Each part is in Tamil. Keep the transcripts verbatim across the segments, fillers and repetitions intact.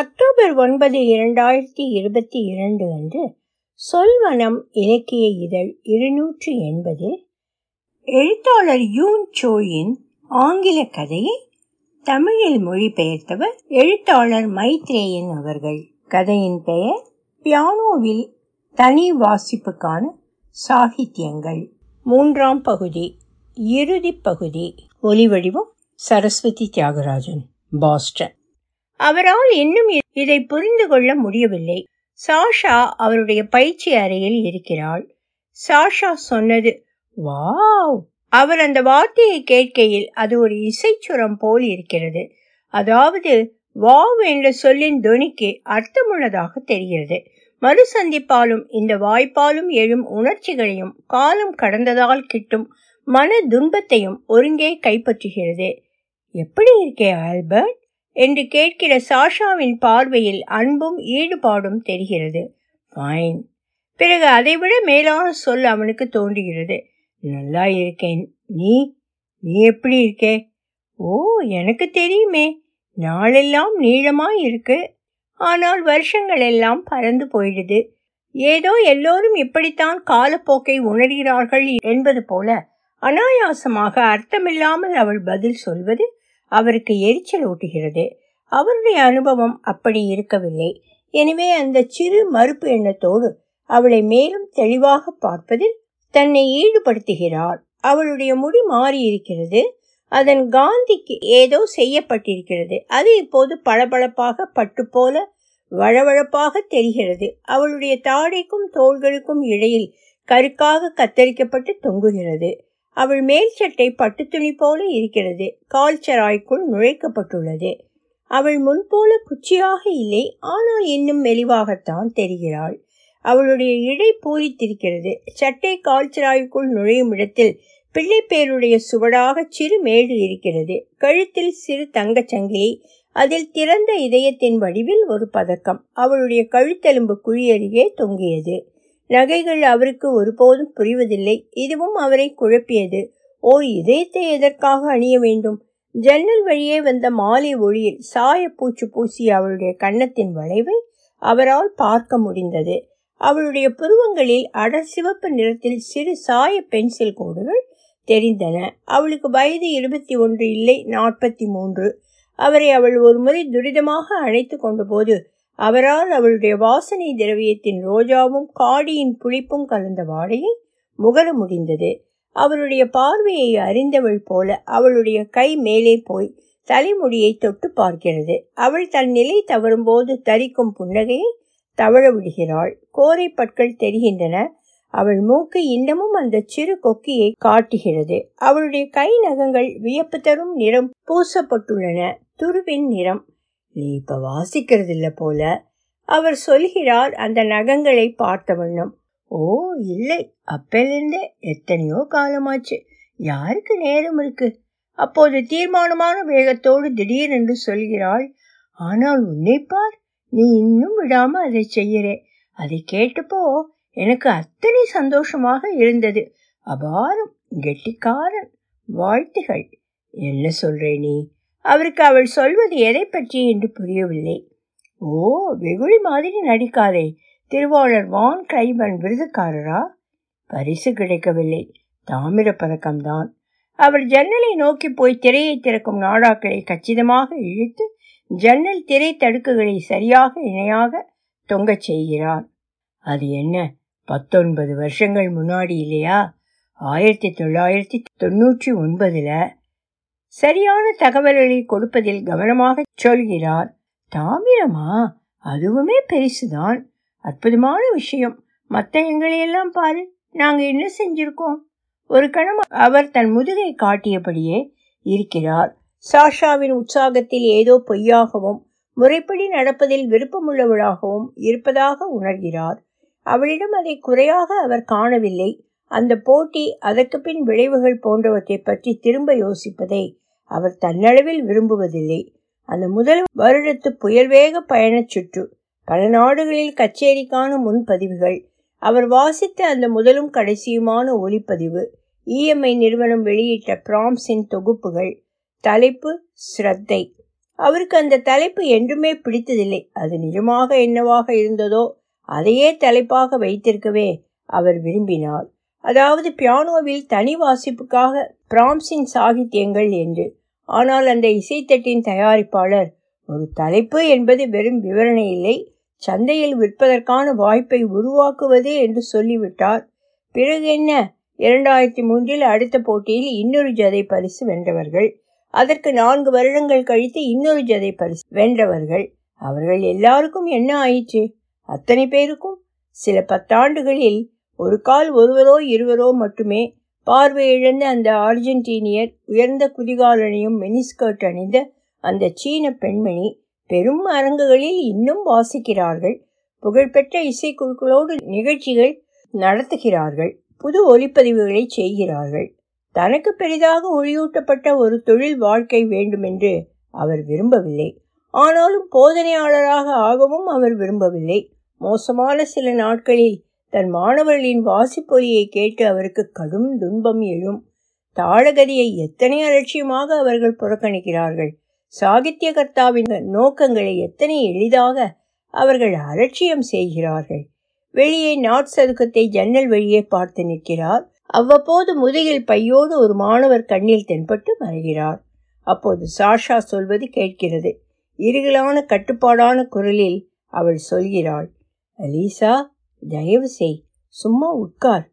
அக்டோபர் ஒன்பது இரண்டாயிரத்தி இருபத்தி இரண்டு அன்று சொல்வனம் இலக்கிய இதழ் இருநூற்றி எண்பதில் எழுத்தாளர் யூன் சோயின் ஆங்கில கதையை தமிழில் மொழிபெயர்த்தவர் எழுத்தாளர் மைத்ரேயன் அவர்கள். கதையின் பெயர் பியானோவில் தனி வாசிப்புக்கான சாகித்யங்கள், மூன்றாம் பகுதி, இறுதி பகுதி. ஒலிவடிவம் சரஸ்வதி தியாகராஜன், பாஸ்டன். அவரால் இன்னும் இதை புரிந்து கொள்ள முடியவில்லை. சாஷா அவருடைய பயிற்சி அறையில் இருக்கிறாள். சாஷா சொன்னது வாவ். அவர் அந்த வார்த்தையை கேட்கையில் அது ஒரு இசைச்சுரம் போல் இருக்கிறது. அதாவது வாவ் என்ற சொல்லின் துணிக்கு அர்த்தமுள்ளதாக தெரிகிறது. மறுசந்திப்பாலும் இந்த வாய்ப்பாலும் எழும் உணர்ச்சிகளையும் காலம் கடந்ததால் கிட்டும் மன துன்பத்தையும் ஒருங்கே கைப்பற்றுகிறது. எப்படி இருக்கே ஆல்பர்ட் என்று கேட்கிற சாஷாவின் பார்வையில் அன்பும் ஈடுபாடும் தெரிகிறது. ஃபைன். பிறகு அதைவிட மேலான சொல் அவனுக்கு தோன்றுகிறது. நல்லா இருக்கேன். நீ நீ எப்படி இருக்கே? ஓ, எனக்கு தெரியுமே. நாளெல்லாம் நீளமாய் இருக்கு, ஆனால் வருஷங்கள் எல்லாம் பறந்து போயிடுது. ஏதோ எல்லோரும் இப்படித்தான் காலப்போக்கை உணர்கிறார்கள் என்பது போல அனாயாசமாக அர்த்தமில்லாமல் அவள் பதில் சொல்வது அவருக்கு எரிச்சல் ஊட்டுகிறது. அவருடைய அனுபவம் அப்படி இருக்கவில்லை. எனவே அந்த சிறு மறுப்பு எண்ணத்தோடு அவளை மேலும் தெளிவாக பார்ப்பதில் தன்னை ஈடுபடுத்துகிறார். அவளுடைய முடி மாறி இருக்கிறது. அதன் காந்திக்கு ஏதோ செய்யப்பட்டிருக்கிறது. அது இப்போது பளபளப்பாக பட்டு போல வழவழப்பாக தெரிகிறது. அவளுடைய தாடைக்கும் தோள்களுக்கும் இடையில் கருக்காக கத்தரிக்கப்பட்டு தொங்குகிறது. அவள் மேல் சட்டை பட்டு துணி போல இருக்கிறது. கால்ச்சராய்க்குள் நுழைக்கப்பட்டுள்ளது. அவள் முன்போல குச்சியாக இல்லை, ஆனால் இன்னும் மெலிவாகத்தான் தெரிகிறாள். அவளுடைய இடை பூரித்திருக்கிறது. சட்டை கால்ச்சராய்க்குள் நுழையும் இடத்தில் பிள்ளை பேருடைய சுவடாக சிறு மேடு இருக்கிறது. கழுத்தில் சிறு தங்கச் சங்கிலி, அதில் திறந்த இதயத்தின் வடிவில் ஒரு பதக்கம் அவளுடைய கழுத்தெலும்பு குழி அருகே தொங்கியது. நகைகள் அவருக்கு ஒருபோதும் புரிவதில்லை. இதுவும் அவரை குழப்பியது. ஓர் இதயத்தை எதற்காக அணிய வேண்டும்? ஜன்னல் வழியே வந்த மாலை ஒளியில் சாயப்பூச்சு பூசிய அவளுடைய கன்னத்தின் வளைவை அவரால் பார்க்க முடிந்தது. அவளுடைய புருவங்களில் அடர் சிவப்பு நிறத்தில் சிறு சாய பென்சில் கோடுகள் தெரிந்தன. அவளுக்கு வயது இருபத்தி ஒன்று இல்லை, நாற்பத்தி மூன்று. அவரை அவள் ஒரு முறை துரிதமாக அழைத்து கொண்ட போது அவரால் அவளுடைய வாசனை திரவியத்தின் ரோஜாவும் காடியின் புளிப்பும் கலந்த வாடையை முகர முடிந்தது. அவருடைய பார்வையை அறிந்தவள் போல அவளுடைய கை மேலே போய் தலைமுடியை தொட்டு பார்க்கிறது. அவள் தன் நிலை தவறும் போது தரிக்கும் புன்னகையை தவழ விடுகிறாள். கோரை பற்கள் தெரிகின்றன. அவள் மூக்கு இன்னமும் அந்த சிறு கொக்கியை காட்டுகிறது. அவளுடைய கை நகங்கள் வியப்பு தரும் நிறம் பூசப்பட்டுள்ளன. துருவின் நிறம். நீ இப்ப வாசிக்கிறது இல்லை போல, அவர் சொல்கிறார் அந்த நகங்களை பார்த்த வண்ணம். ஓ இல்லை, அப்பிலிருந்தே எத்தனையோ காலமாச்சு. யாருக்கு நேரம் இருக்கு? அப்போது தீர்மானமான வேகத்தோடு திடீரென்று சொல்கிறாள். ஆனால் உன்னைப்பார், நீ இன்னும் விடாம அதை செய்யறே. அதை கேட்டப்போ எனக்கு அத்தனை சந்தோஷமாக இருந்தது. அபாரம், கெட்டிக்காரன், வாழ்த்துகள். என்ன சொல்றே நீ? அவருக்கு அவள் சொல்வது எதை பற்றி என்று புரியவில்லை. ஓ, வெகுளி மாதிரி நடிக்காதே. திருவாளர் வான் கிரைவன் விருதுக்காரரா? பரிசு கிடைக்கவில்லை, தாமிர பதக்கம்தான். அவர் ஜன்னலை நோக்கி போய் திரையை திறக்கும் நாடாக்களை கச்சிதமாக இழுத்து ஜன்னல் திரை தடுக்குகளை சரியாக இணையாக தொங்கச் செய்கிறார். அது என்ன, பத்தொன்பது வருஷங்கள் முன்னாடி இல்லையா? ஆயிரத்தி தொள்ளாயிரத்தி தொன்னூற்றி ஒன்பதுல. சரியான தகவல்களை கொடுப்பதில் கவனமாக சொல்கிறார். தாமிரமா? அதுவுமே பெரிசுதான். அற்புதமான விஷயம். மற்ற எங்களையெல்லாம் பாரு, நாங்க என்ன செஞ்சிருக்கோம். ஒரு கணம் அவர் தன் முதுகை காட்டியபடியே இருக்கிறார். சாஷாவின் உற்சாகத்தில் ஏதோ பொய்யாகவும் முறைப்படி நடப்பதில் விருப்பமுள்ளவளாகவும் இருப்பதாக உணர்கிறார். அவளிடம் அதை குறையாக அவர் காணவில்லை. அந்த போட்டி, அதற்கு பின் விளைவுகள் போன்றவற்றை பற்றி திரும்ப யோசிப்பதை அவர் தன்னளவில் விரும்புவதில்லை. அந்த முதல் வருடத்து புயல்வேக பயணச் சுற்று, பல நாடுகளில் கச்சேரிக்கான முன்பதிவுகள், அவர் வாசித்த அந்த முதலும் கடைசியுமான ஒலிப்பதிவு, இஎம்ஐ நிறுவனம் வெளியிட்ட பிராம்ஸின் தொகுப்புகள். தலைப்பு ஸ்ரத்தை. அவருக்கு அந்த தலைப்பு என்றுமே பிடித்ததில்லை. அது நிஜமாக என்னவாக இருந்ததோ அதையே தலைப்பாக வைத்திருக்கவே அவர் விரும்பினார். அதாவது பியானோவில் தனி வாசிப்புக்காக பிராம்ஸின் சாகித்யங்கள் என்று. ஆனால் அந்த இசைத்தட்டின் தயாரிப்பாளர் ஒரு தலைப்பு என்பது வெறும் விவரணை இல்லை, சந்தையில் விற்பதற்கான வாய்ப்பை உருவாக்குவது என்று சொல்லிவிட்டார். பிறகு என்ன, இரண்டாயிரத்தி மூன்றில் அடுத்த போட்டியில் இன்னொரு ஜதை பரிசு வென்றவர்கள், அதற்கு நான்கு வருடங்கள் கழித்து இன்னொரு ஜதை பரிசு வென்றவர்கள், அவர்கள் எல்லாருக்கும் என்ன ஆயிற்று? அத்தனை பேருக்கும் சில பத்தாண்டுகளில் ஒரு கால் ஒருவரோ இருவரோ மட்டுமே பார்வையிழந்த அந்த அர்ஜென்டீனியர், உயர்ந்த குதிகாலனையும் மினிஸ்கர்ட் அணிந்த அந்த சீன பெண்மணி பெரும் அரங்குகளில் இன்னும் வாசிக்கிறார்கள். புகழ்பெற்ற இசைக்குழுக்களோடு நிகழ்ச்சிகள் நடத்துகிறார்கள், புது ஒலிப்பதிவுகளை செய்கிறார்கள். தனக்கு பெரிதாக ஒளியூட்டப்பட்ட ஒரு தொழில் வாழ்க்கை வேண்டுமென்று அவர் விரும்பவில்லை. ஆனாலும் போதனையாளராக ஆகவும் அவர் விரும்பவில்லை. மோசமான சில நாட்களில் தன் மாணவர்களின் வாசிப்பொலியை கேட்டு அவருக்கு கடும் துன்பம் எழும். தாளகதியை எத்தனை அலட்சியமாக அவர்கள் புறக்கணிக்கிறார்கள், சாகித்யகர்த்தாவின் நோக்கங்களை எத்தனை எளிதாக அவர்கள் அலட்சியம் செய்கிறார்கள். வெளியே நாட்சதுக்கத்தை ஜன்னல் வழியே பார்த்து நிற்கிறார். அவ்வப்போது முதுகில் பையோடு ஒரு மாணவர் கண்ணில் தென்பட்டு மறைகிறார். அப்போது சாஷா சொல்வது கேட்கிறது. இருகலான கட்டுப்பாடான குரலில் அவள் சொல்கிறாள், அலீசா தயவு செய், சும்மா உட்கார்.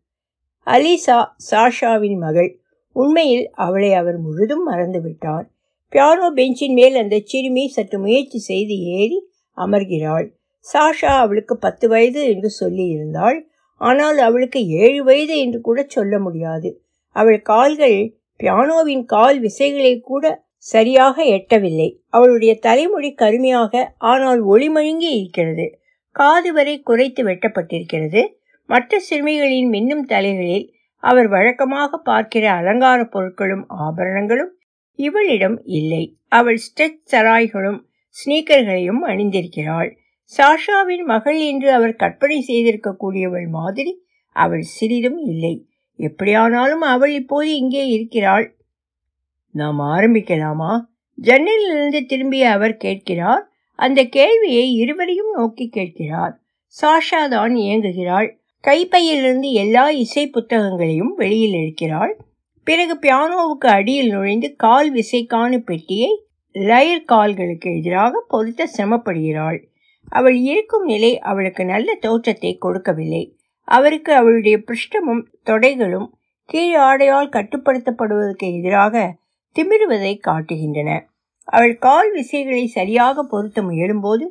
அலீசா சாஷாவின் மகள். உண்மையில் அவளை அவர் முழுதும் மறந்துவிட்டார். பியானோ பெஞ்சின் மேல் அந்த சிறுமி சற்று முயற்சி செய்து ஏறி அமர்கிறாள். சாஷா அவளுக்கு பத்து வயது என்று சொல்லி இருந்தாள். ஆனால் அவளுக்கு ஏழு வயது என்று கூட சொல்ல முடியாது. அவள் கால்கள் பியானோவின் கால் விசைகளை கூட சரியாக எட்டவில்லை. அவளுடைய தலைமுடி கருமையாக ஆனால் ஒளிமழுங்கி இருக்கிறது. காது வரை குறைத்து வெட்டப்பட்டிருக்கிறது. மற்ற சிறுமிகளின் மின்னும் தலைகளில் அவர் வழக்கமாக பார்க்கிற அலங்கார பொருட்களும் ஆபரணங்களும் இவளிடம் இல்லை. அவள் ஸ்ட்ரெச் சராய்களும் ஸ்னீக்கர்களையும் அணிந்திருக்கிறாள். சாஷாவின் மகள் என்று அவர் கற்பனை செய்திருக்கக்கூடியவள் மாதிரி அவள் சிறிதும் இல்லை. எப்படியானாலும் அவள் இப்போது இங்கே இருக்கிறாள். நாம் ஆரம்பிக்கலாமா? ஜன்னலிலிருந்து திரும்பிய அவர் கேட்கிறார். அந்த கேள்வியை இருவரையும் நோக்கி கேட்கிறார். சாஷா தான் இயங்குகிறாள். கைப்பையிலிருந்து எல்லா இசை புத்தகங்களையும் வெளியில் எடுக்கிறாள். பிறகு பியானோவுக்கு அடியில் நுழைந்து கால் விசைக்கான பெட்டியை லயர் கால்களுக்கு எதிராக பொருத்த சிரமப்படுகிறாள். அவள் இருக்கும் நிலை அவளுக்கு நல்ல தோற்றத்தை கொடுக்கவில்லை. அவருக்கு அவளுடைய பிருஷ்டமும் தொடைகளும் கீழ் ஆடையால் கட்டுப்படுத்தப்படுவதற்கு எதிராக திமிருவதை காட்டுகின்றன. அவள் கால் விசைகளை சரியாக பொருத்த முயலும்போது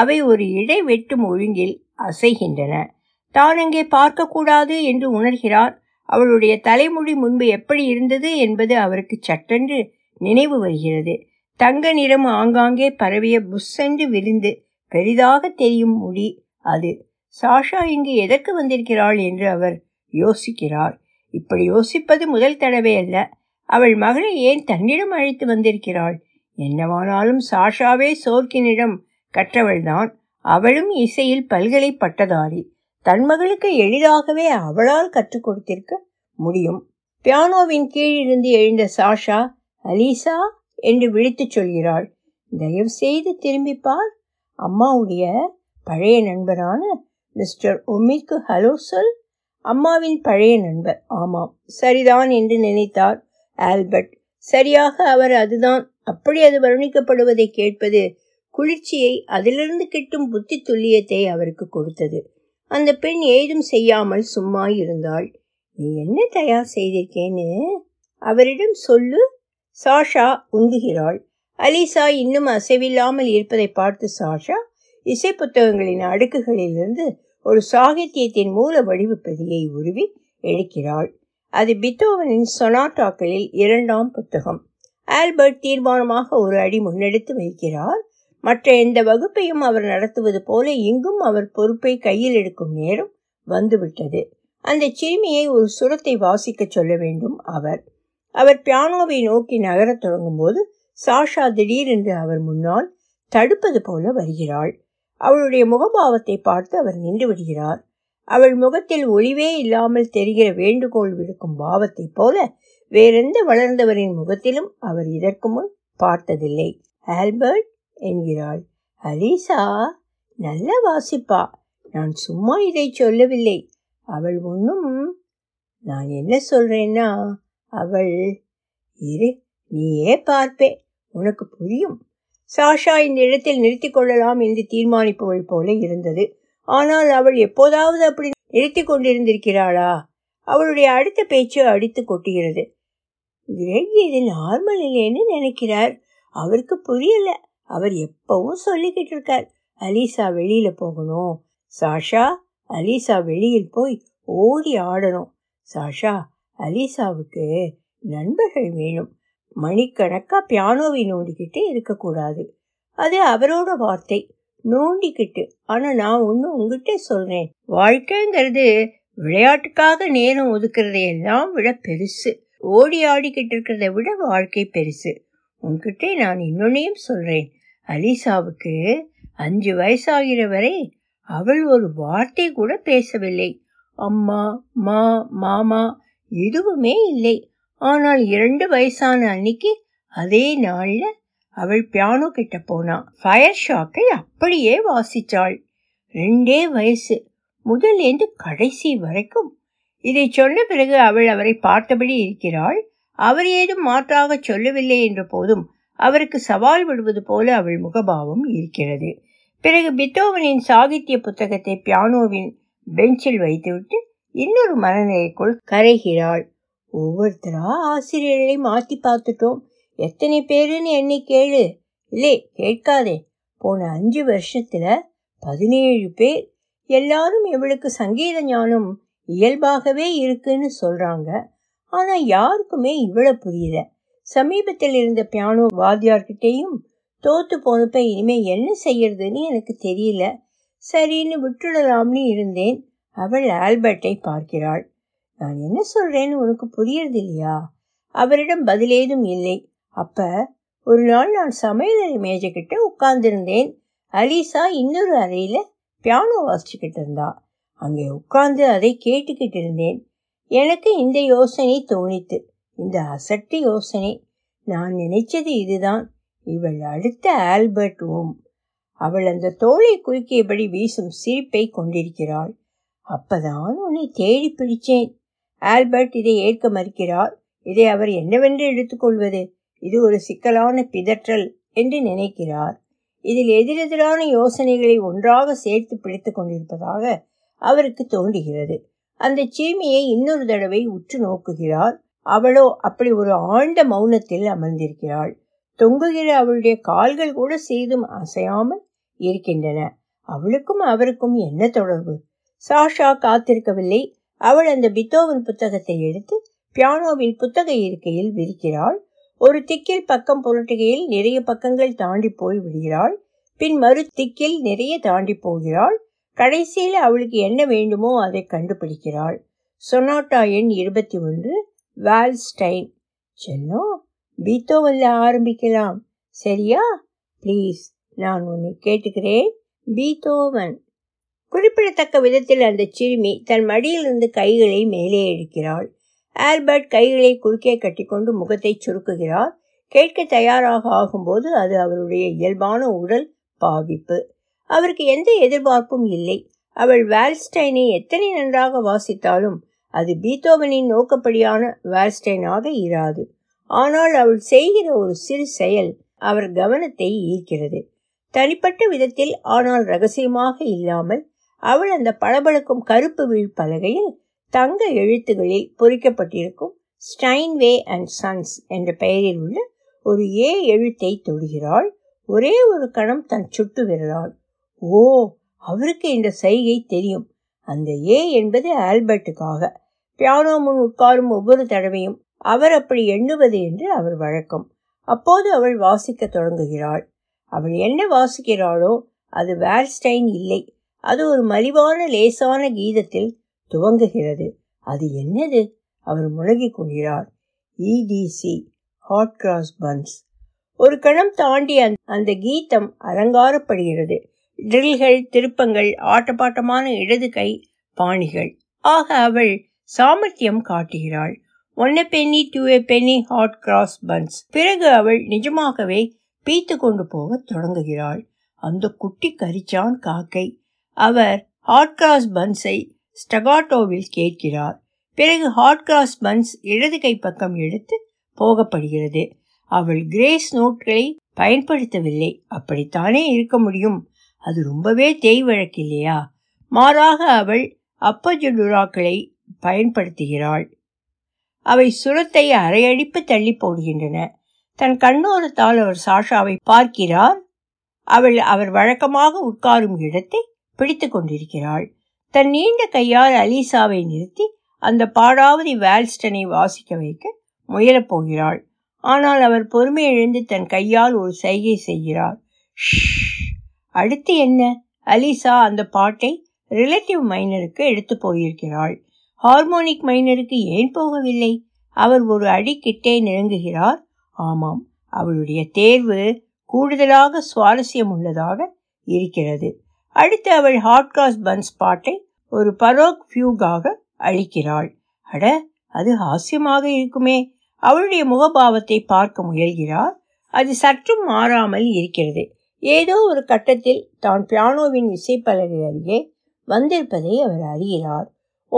அவை ஒரு இடை வெட்டும் ஒழுங்கில் அசைகின்றன. தான் அங்கே பார்க்கக்கூடாது என்று உணர்கிறார். அவளுடைய தலைமுடி முன்பு எப்படி இருந்தது என்பது அவருக்கு சட்டென்று நினைவு வருகிறது. தங்க நிறம் ஆங்காங்கே பரவிய புஷ்ஷென்று விரிந்து பெரிதாக தெரியும் முடி அது. சாஷா இங்கு எதற்கு வந்திருக்கிறாள் என்று அவர் யோசிக்கிறார். இப்படி யோசிப்பது முதல் தடவை அல்ல. அவள் மகளை ஏன் தன்னிடம் அழைத்து வந்திருக்கிறாள்? என்னவானாலும் சாஷாவே சோர்க்கினிடம் கற்றவள்தான். அவளும் இசையில் பல்கலை பட்டதாரி. தன் மகளுக்கு எளிதாகவே அவளால் கற்றுக் கொடுத்திருக்க முடியும். பியானோவின் கீழிருந்து எழுந்த சாஷா அலீசா என்று விழித்து சொல்கிறாள். தயவு செய்து திரும்பிப்பார். அம்மாவுடைய பழைய நண்பரான மிஸ்டர் ஒமிக்கு ஹலோ சொல். அம்மாவின் பழைய நண்பர். ஆமாம், சரிதான் என்று நினைத்தார் ஆல்பர்ட். சரியாக அவர் அதுதான். அப்படி அது வர்ணிக்கப்படுவதை கேட்பது குளிர்ச்சியை, அதிலிருந்து கிட்டும் புத்தி துல்லியத்தை அவருக்கு கொடுத்தது. அந்த பெண் ஏதும் செய்யாமல் சும்மா இருந்தாள். நீ என்ன தயார் செய்திருக்கேன்னு அவரிடம் சொல்லு. சாஷா உந்துகிறாள். அலீசா இன்னும் அசைவில்லாமல் இருப்பதை பார்த்து சாஷா இசை புத்தகங்களின் அடுக்குகளிலிருந்து ஒரு சாகித்யத்தின் மூல வடிவு பிரதியை உருவி எடுக்கிறாள். அது பித்தோவனின் சொனாட்டாக்களில் இரண்டாம் புத்தகம். ஆல்பர்ட் தீர்மானமாக ஒரு அடி முன்னெடுத்து வைக்கிறார். மற்ற எந்த வகுப்பையும் அவர் நடத்துவது போல இங்கும் அவர் பொறுப்பை கையில் எடுக்கும் நேரம் வந்துவிட்டது. அந்த சிறுமியை ஒரு சுரத்தை வாசிக்க சொல்ல வேண்டும் அவர். அவர் பியானோவை நோக்கி நகரத் தொடங்கும் போது சாஷா திடீரென்று அவர் முன்னால் தடுப்பது போல வருகிறாள். அவளுடைய முகபாவத்தை பார்த்து அவர் நின்று விடுகிறார். அவள் முகத்தில் ஒளிவே இல்லாமல் தெரிகிற வேண்டுகோள் விடுக்கும் பாவத்தை போல வேறெந்த வளர்ந்தவரின் முகத்திலும் அவர் இதற்கு முன் பார்த்ததில்லை. ஆல்பர்ட் என்கிறாள். அலிசா நல்ல வாசிப்பா, நான் சும்மா இதை சொல்லவில்லை. அவள் ஒன்றும், நான் என்ன சொல்கிறேன்னா, அவள் இரு நீயே பார்ப்பே, உனக்கு புரியும். சாஷா இந்த இடத்தில் நிறுத்தி கொள்ளலாம் என்று தீர்மானிப்பவள் போல இருந்தது. ஆனால் அவள் எப்போதாவது அப்படி நிறுத்தி கொண்டிருந்திருக்கிறாளா? அவளுடைய அடுத்த பேச்சு அடித்து கொட்டுகிறது. கிரெக் இது நார்மல் இல்லைன்னு நினைக்கிறார், அவருக்கு புரியலை. அவர் எப்பவும் சொல்லிக்கிட்டு இருக்கார், அலிசா வெளியில் போகணும் சாஷா, அலிசா வெளியில் போய் ஓடி ஆடணும் சாஷா, அலிசாவுக்கு நண்பர்கள் வேணும், மணிக்கணக்காக பியானோவை நோண்டிக்கிட்டு இருக்கக்கூடாது. அது அவரோட வார்த்தை, நோண்டிக்கிட்டு. ஆனால் நான் ஒன்று உங்ககிட்ட சொல்கிறேன், வாழ்க்கைங்கிறது விளையாட்டுக்காக நேரம் ஒதுக்கிறதை எல்லாம் விட பெருசு, ஓடி ஆடிக்கிட்டு இருக்கிறத விட வாழ்க்கை பெருசு. உங்ககிட்ட நான் இன்னொன்னையும் சொல்கிறேன், அலிசாவுக்கு அஞ்சு வயசாகிற வரை அவள் ஒரு வார்த்தை கூட பேசவில்லை. அம்மா, மா, மாமா எதுவுமே இல்லை. ஆனால் இரண்டு வயசான அன்னைக்கு அதே நாளில் அவள் பியானோ கிட்ட போனான். ஃபயர் ஷாக்கை அப்படியே வாசித்தாள். ரெண்டே வயசு முதலேந்து கடைசி வரைக்கும். இதை சொன்ன பிறகு அவள் அவரை பார்த்தபடி இருக்கிறாள். அவர் ஏதும் மாற்றாக சொல்லவில்லை என்ற போதும் அவருக்கு சவால் விடுவது போல அவள் முகபாவம் இருக்கிறது. பிறகு பித்தோவனின் சாகித்ய புத்தகத்தை பியானோவின் பெஞ்சில் வைத்துவிட்டு இன்னொரு மனநிலைக்குள் கரைகிறாள். ஒவ்வொருத்தரா ஆசிரியர்களை மாற்றி பார்த்துட்டோம், எத்தனை பேருன்னு என்னை கேளு. இல்லை கேட்காதே, போன அஞ்சு வருஷத்தில் பதினேழு பேர். எல்லாரும் இவளுக்கு சங்கீத ஞானம் இயல்பாகவே இருக்குன்னு சொல்கிறாங்க. ஆனால் யாருக்குமே இவ்வளோ புரியல. சமீபத்தில் இருந்த பியானோ வாத்தியார்கிட்டையும் தோற்று போனப்ப இனிமேல் என்ன செய்யறதுன்னு எனக்கு தெரியல, சரின்னு விட்டுடலாம்னு இருந்தேன். அவள் ஆல்பர்ட்டை பார்க்கிறாள். நான் என்ன சொல்கிறேன்னு உனக்கு புரியறது இல்லையா? அவரிடம் பதிலேதும் இல்லை. அப்போ ஒரு நாள் நான் சமையலறை மேஜைக்கிட்ட உட்கார்ந்துருந்தேன். அலிசா இன்னொரு அறையில் பியானோ வாசிச்சுக்கிட்டு இருந்தா. அங்கே உட்கார்ந்து அதை கேட்டுக்கிட்டு இருந்தேன். எனக்கு இந்த யோசனை தோணித்து, இந்த அசட்டு யோசனை. நான் நினைச்சது இதுதான், இவள் அடுத்த ஆல்பர்ட் ஓம். அவள் அந்த தோலை குறுக்கியபடி வீசும் சிரிப்பை கொண்டிருக்கிறாள். அப்பதான் உன்னை தேடி பிடிச்சேன். ஆல்பர்ட் இதை ஏற்க மறுக்கிறார். இதை அவர் என்னவென்று எடுத்துக்கொள்வது? இது ஒரு சிக்கலான பிதற்றல் என்று நினைக்கிறார். இதில் எதிரெதிரான யோசனைகளை ஒன்றாக சேர்த்து பிடித்து கொண்டிருப்பதாக அவருக்கு தோன்றுகிறது. அந்த சீமையை இன்னொரு தடவை உற்று நோக்குகிறார். அவளோ அப்படி ஒரு ஆழ்ந்த மௌனத்தில் அமர்ந்திருக்கிறாள். தொங்குகிற அவளுடைய கால்கள் கூட செய்தும் அசையாமல் இருக்கின்றன. அவளுக்கும் அவருக்கும் என்ன தொடர்பு? சாஷா காத்திருக்கவில்லை. அவள் அந்த பித்தோவன் புத்தகத்தை எடுத்து பியானோவின் புத்தக இருக்கையில் விரிக்கிறாள். ஒரு திக்கில் பக்கம் புரட்டுகையில் நிறைய பக்கங்கள் தாண்டி போய் விடுகிறாள். பின் மறு திக்கில் நிறைய தாண்டி போகிறாள். கடைசியில் அவளுக்கு என்ன வேண்டுமோ அதை கண்டுபிடிக்கிறாள். சொனாட்டா எண் இருபத்தி ஒன்று வால்ஸ்டைன். செல்லோ, பீத்தோவன்ல ஆரம்பிக்கலாம், சரியா? ப்ளீஸ், நான் உன்னை கேட்டுக்கிறேன். பீத்தோவன். குறிப்பிடத்தக்க விதத்தில் அந்த சிறுமி தன் மடியிலிருந்து கைகளை மேலே எடுக்கிறாள். ஆல்பர்ட் கைகளை குறுக்கே கட்டிக்கொண்டு முகத்தை சுருக்குகிறார். கேட்க தயாராக ஆகும்போது அது அவருடைய இயல்பான உடல் பாவிப்பு. அவருக்கு எந்த எதிர்பார்ப்பும் இல்லை. அவள் வால்ஸ்டைனை எத்தனை நன்றாக வாசித்தாலும் அது பீத்தோவனின் நோக்கப்படியான வால்ஸ்டைனாக இராது. ஆனால் அவள் செய்கிற ஒரு சிறு செயல் அவர் கவனத்தை ஈர்க்கிறது தனிப்பட்ட விதத்தில், ஆனால் ரகசியமாக இல்லாமல். அவள் அந்த பளபளக்கும் கருப்பு விழிப்பலகையில் தங்க எழுத்துகளில் பொறிக்கப்பட்டிருக்கும் ஸ்டைன்வே அண்ட் சன்ஸ் என்ற பெயரில் உள்ள ஒரு ஏ எழுத்தை தொடுகிறாள். ஒரே ஒரு கணம் தன் சுட்டு விரலாள். ஓ, அவருக்கு இந்த சைகை தெரியும். அந்த ஏ என்பது ஆல்பர்ட்டுக்காக. பியானோ முன் உட்காரும் ஒவ்வொரு தடவையும் அவர் அப்படி எண்ணுவது என்று அவர் வழக்கம். அப்போது அவள் வாசிக்க தொடங்குகிறாள். அவள் என்ன வாசிக்கிறாளோ அது வால்ஸ்டைன் இல்லை. அது ஒரு மலிவான லேசான கீதத்தில் துவங்குகிறது. அது என்னது? அவர் முழங்கிக் கொள்கிறார். இடிசி ஹாட் கிராஸ் பன்ஸ். ஒரு கணம் தாண்டி அந்த கீதம் அலங்காரப்படுகிறது. ட்ரில்கள், திருப்பங்கள், ஆட்டப்பாட்டமான இடது கை பாணிகள். ஆக அவள் சாமர்த்தியம் காட்டுகிறாள். One a penny two penny hot cross buns. பிறகு அவள் நிஜமாகவே பீத்து கொண்டு போக தொடங்குகிறாள் அந்த குட்டி கரிச்சான் காக்கை. அவர் ஹாட் கிராஸ் பன்ஸை ஸ்டகாட்டோவில் கேட்கிறார். பிறகு ஹாட் கிராஸ் பன்ஸ் இடது கை பக்கம் எடுத்து போகப்படுகிறது. அவள் கிரேஸ் நோட்களை பயன்படுத்தவில்லை. அப்படித்தானே இருக்க முடியும், அது ரொம்பவே தேய்வழக்கு இல்லையா? மாறாக அவள் அப்பஜடுராக்களை பயன்படுத்துகிறாள். அவை சுரத்தை அரையடிப்பு தள்ளி போடுகின்றன. தன் கண்ணோரத்தால் அவர் சாஷாவை பார்க்கிறார். அவள் அவர் வழக்கமாக உட்காரும் இடத்தை பிடித்து கொண்டிருக்கிறாள். தன் நீண்ட கையால் அலிசாவை நிறுத்தி அந்த பாடாவதி வால்ஸ்டனை வாசிக்க வைக்க முயலப்போகிறாள். ஆனால் அவர் பொறுமை எழுந்து தன் கையால் ஒரு சைகை செய்கிறார். அடுத்து என்ன? அலிசா அந்த பாட்டை ரிலேட்டிவ் மைனருக்கு எடுத்து போயிருக்கிறாள். ஹார்மோனிக் மைனருக்கு ஏன் போகவில்லை? அவர் ஒரு அடி கிட்டே நெருங்குகிறார். ஆமாம், அவளுடைய தேர்வு கூடுதலாக சுவாரஸ்யம் உள்ளதாக இருக்கிறது. அடுத்து அவள் ஹாட் கிராஸ் பன்ஸ் பாட்டை ஒரு பரோக் ஃபியூகாக அளிக்கிறாள். அட, அது ஹாஸ்யமாக இருக்குமே. அவளுடைய முகபாவத்தை பார்க்க முயல்கிறார். அது சற்றும் மாறாமல் இருக்கிறது. ஏதோ ஒரு கட்டத்தில் தான் பியானோவின் விசைப்பலகை அருகே வந்திருப்பதை அவர் அறிகிறார்.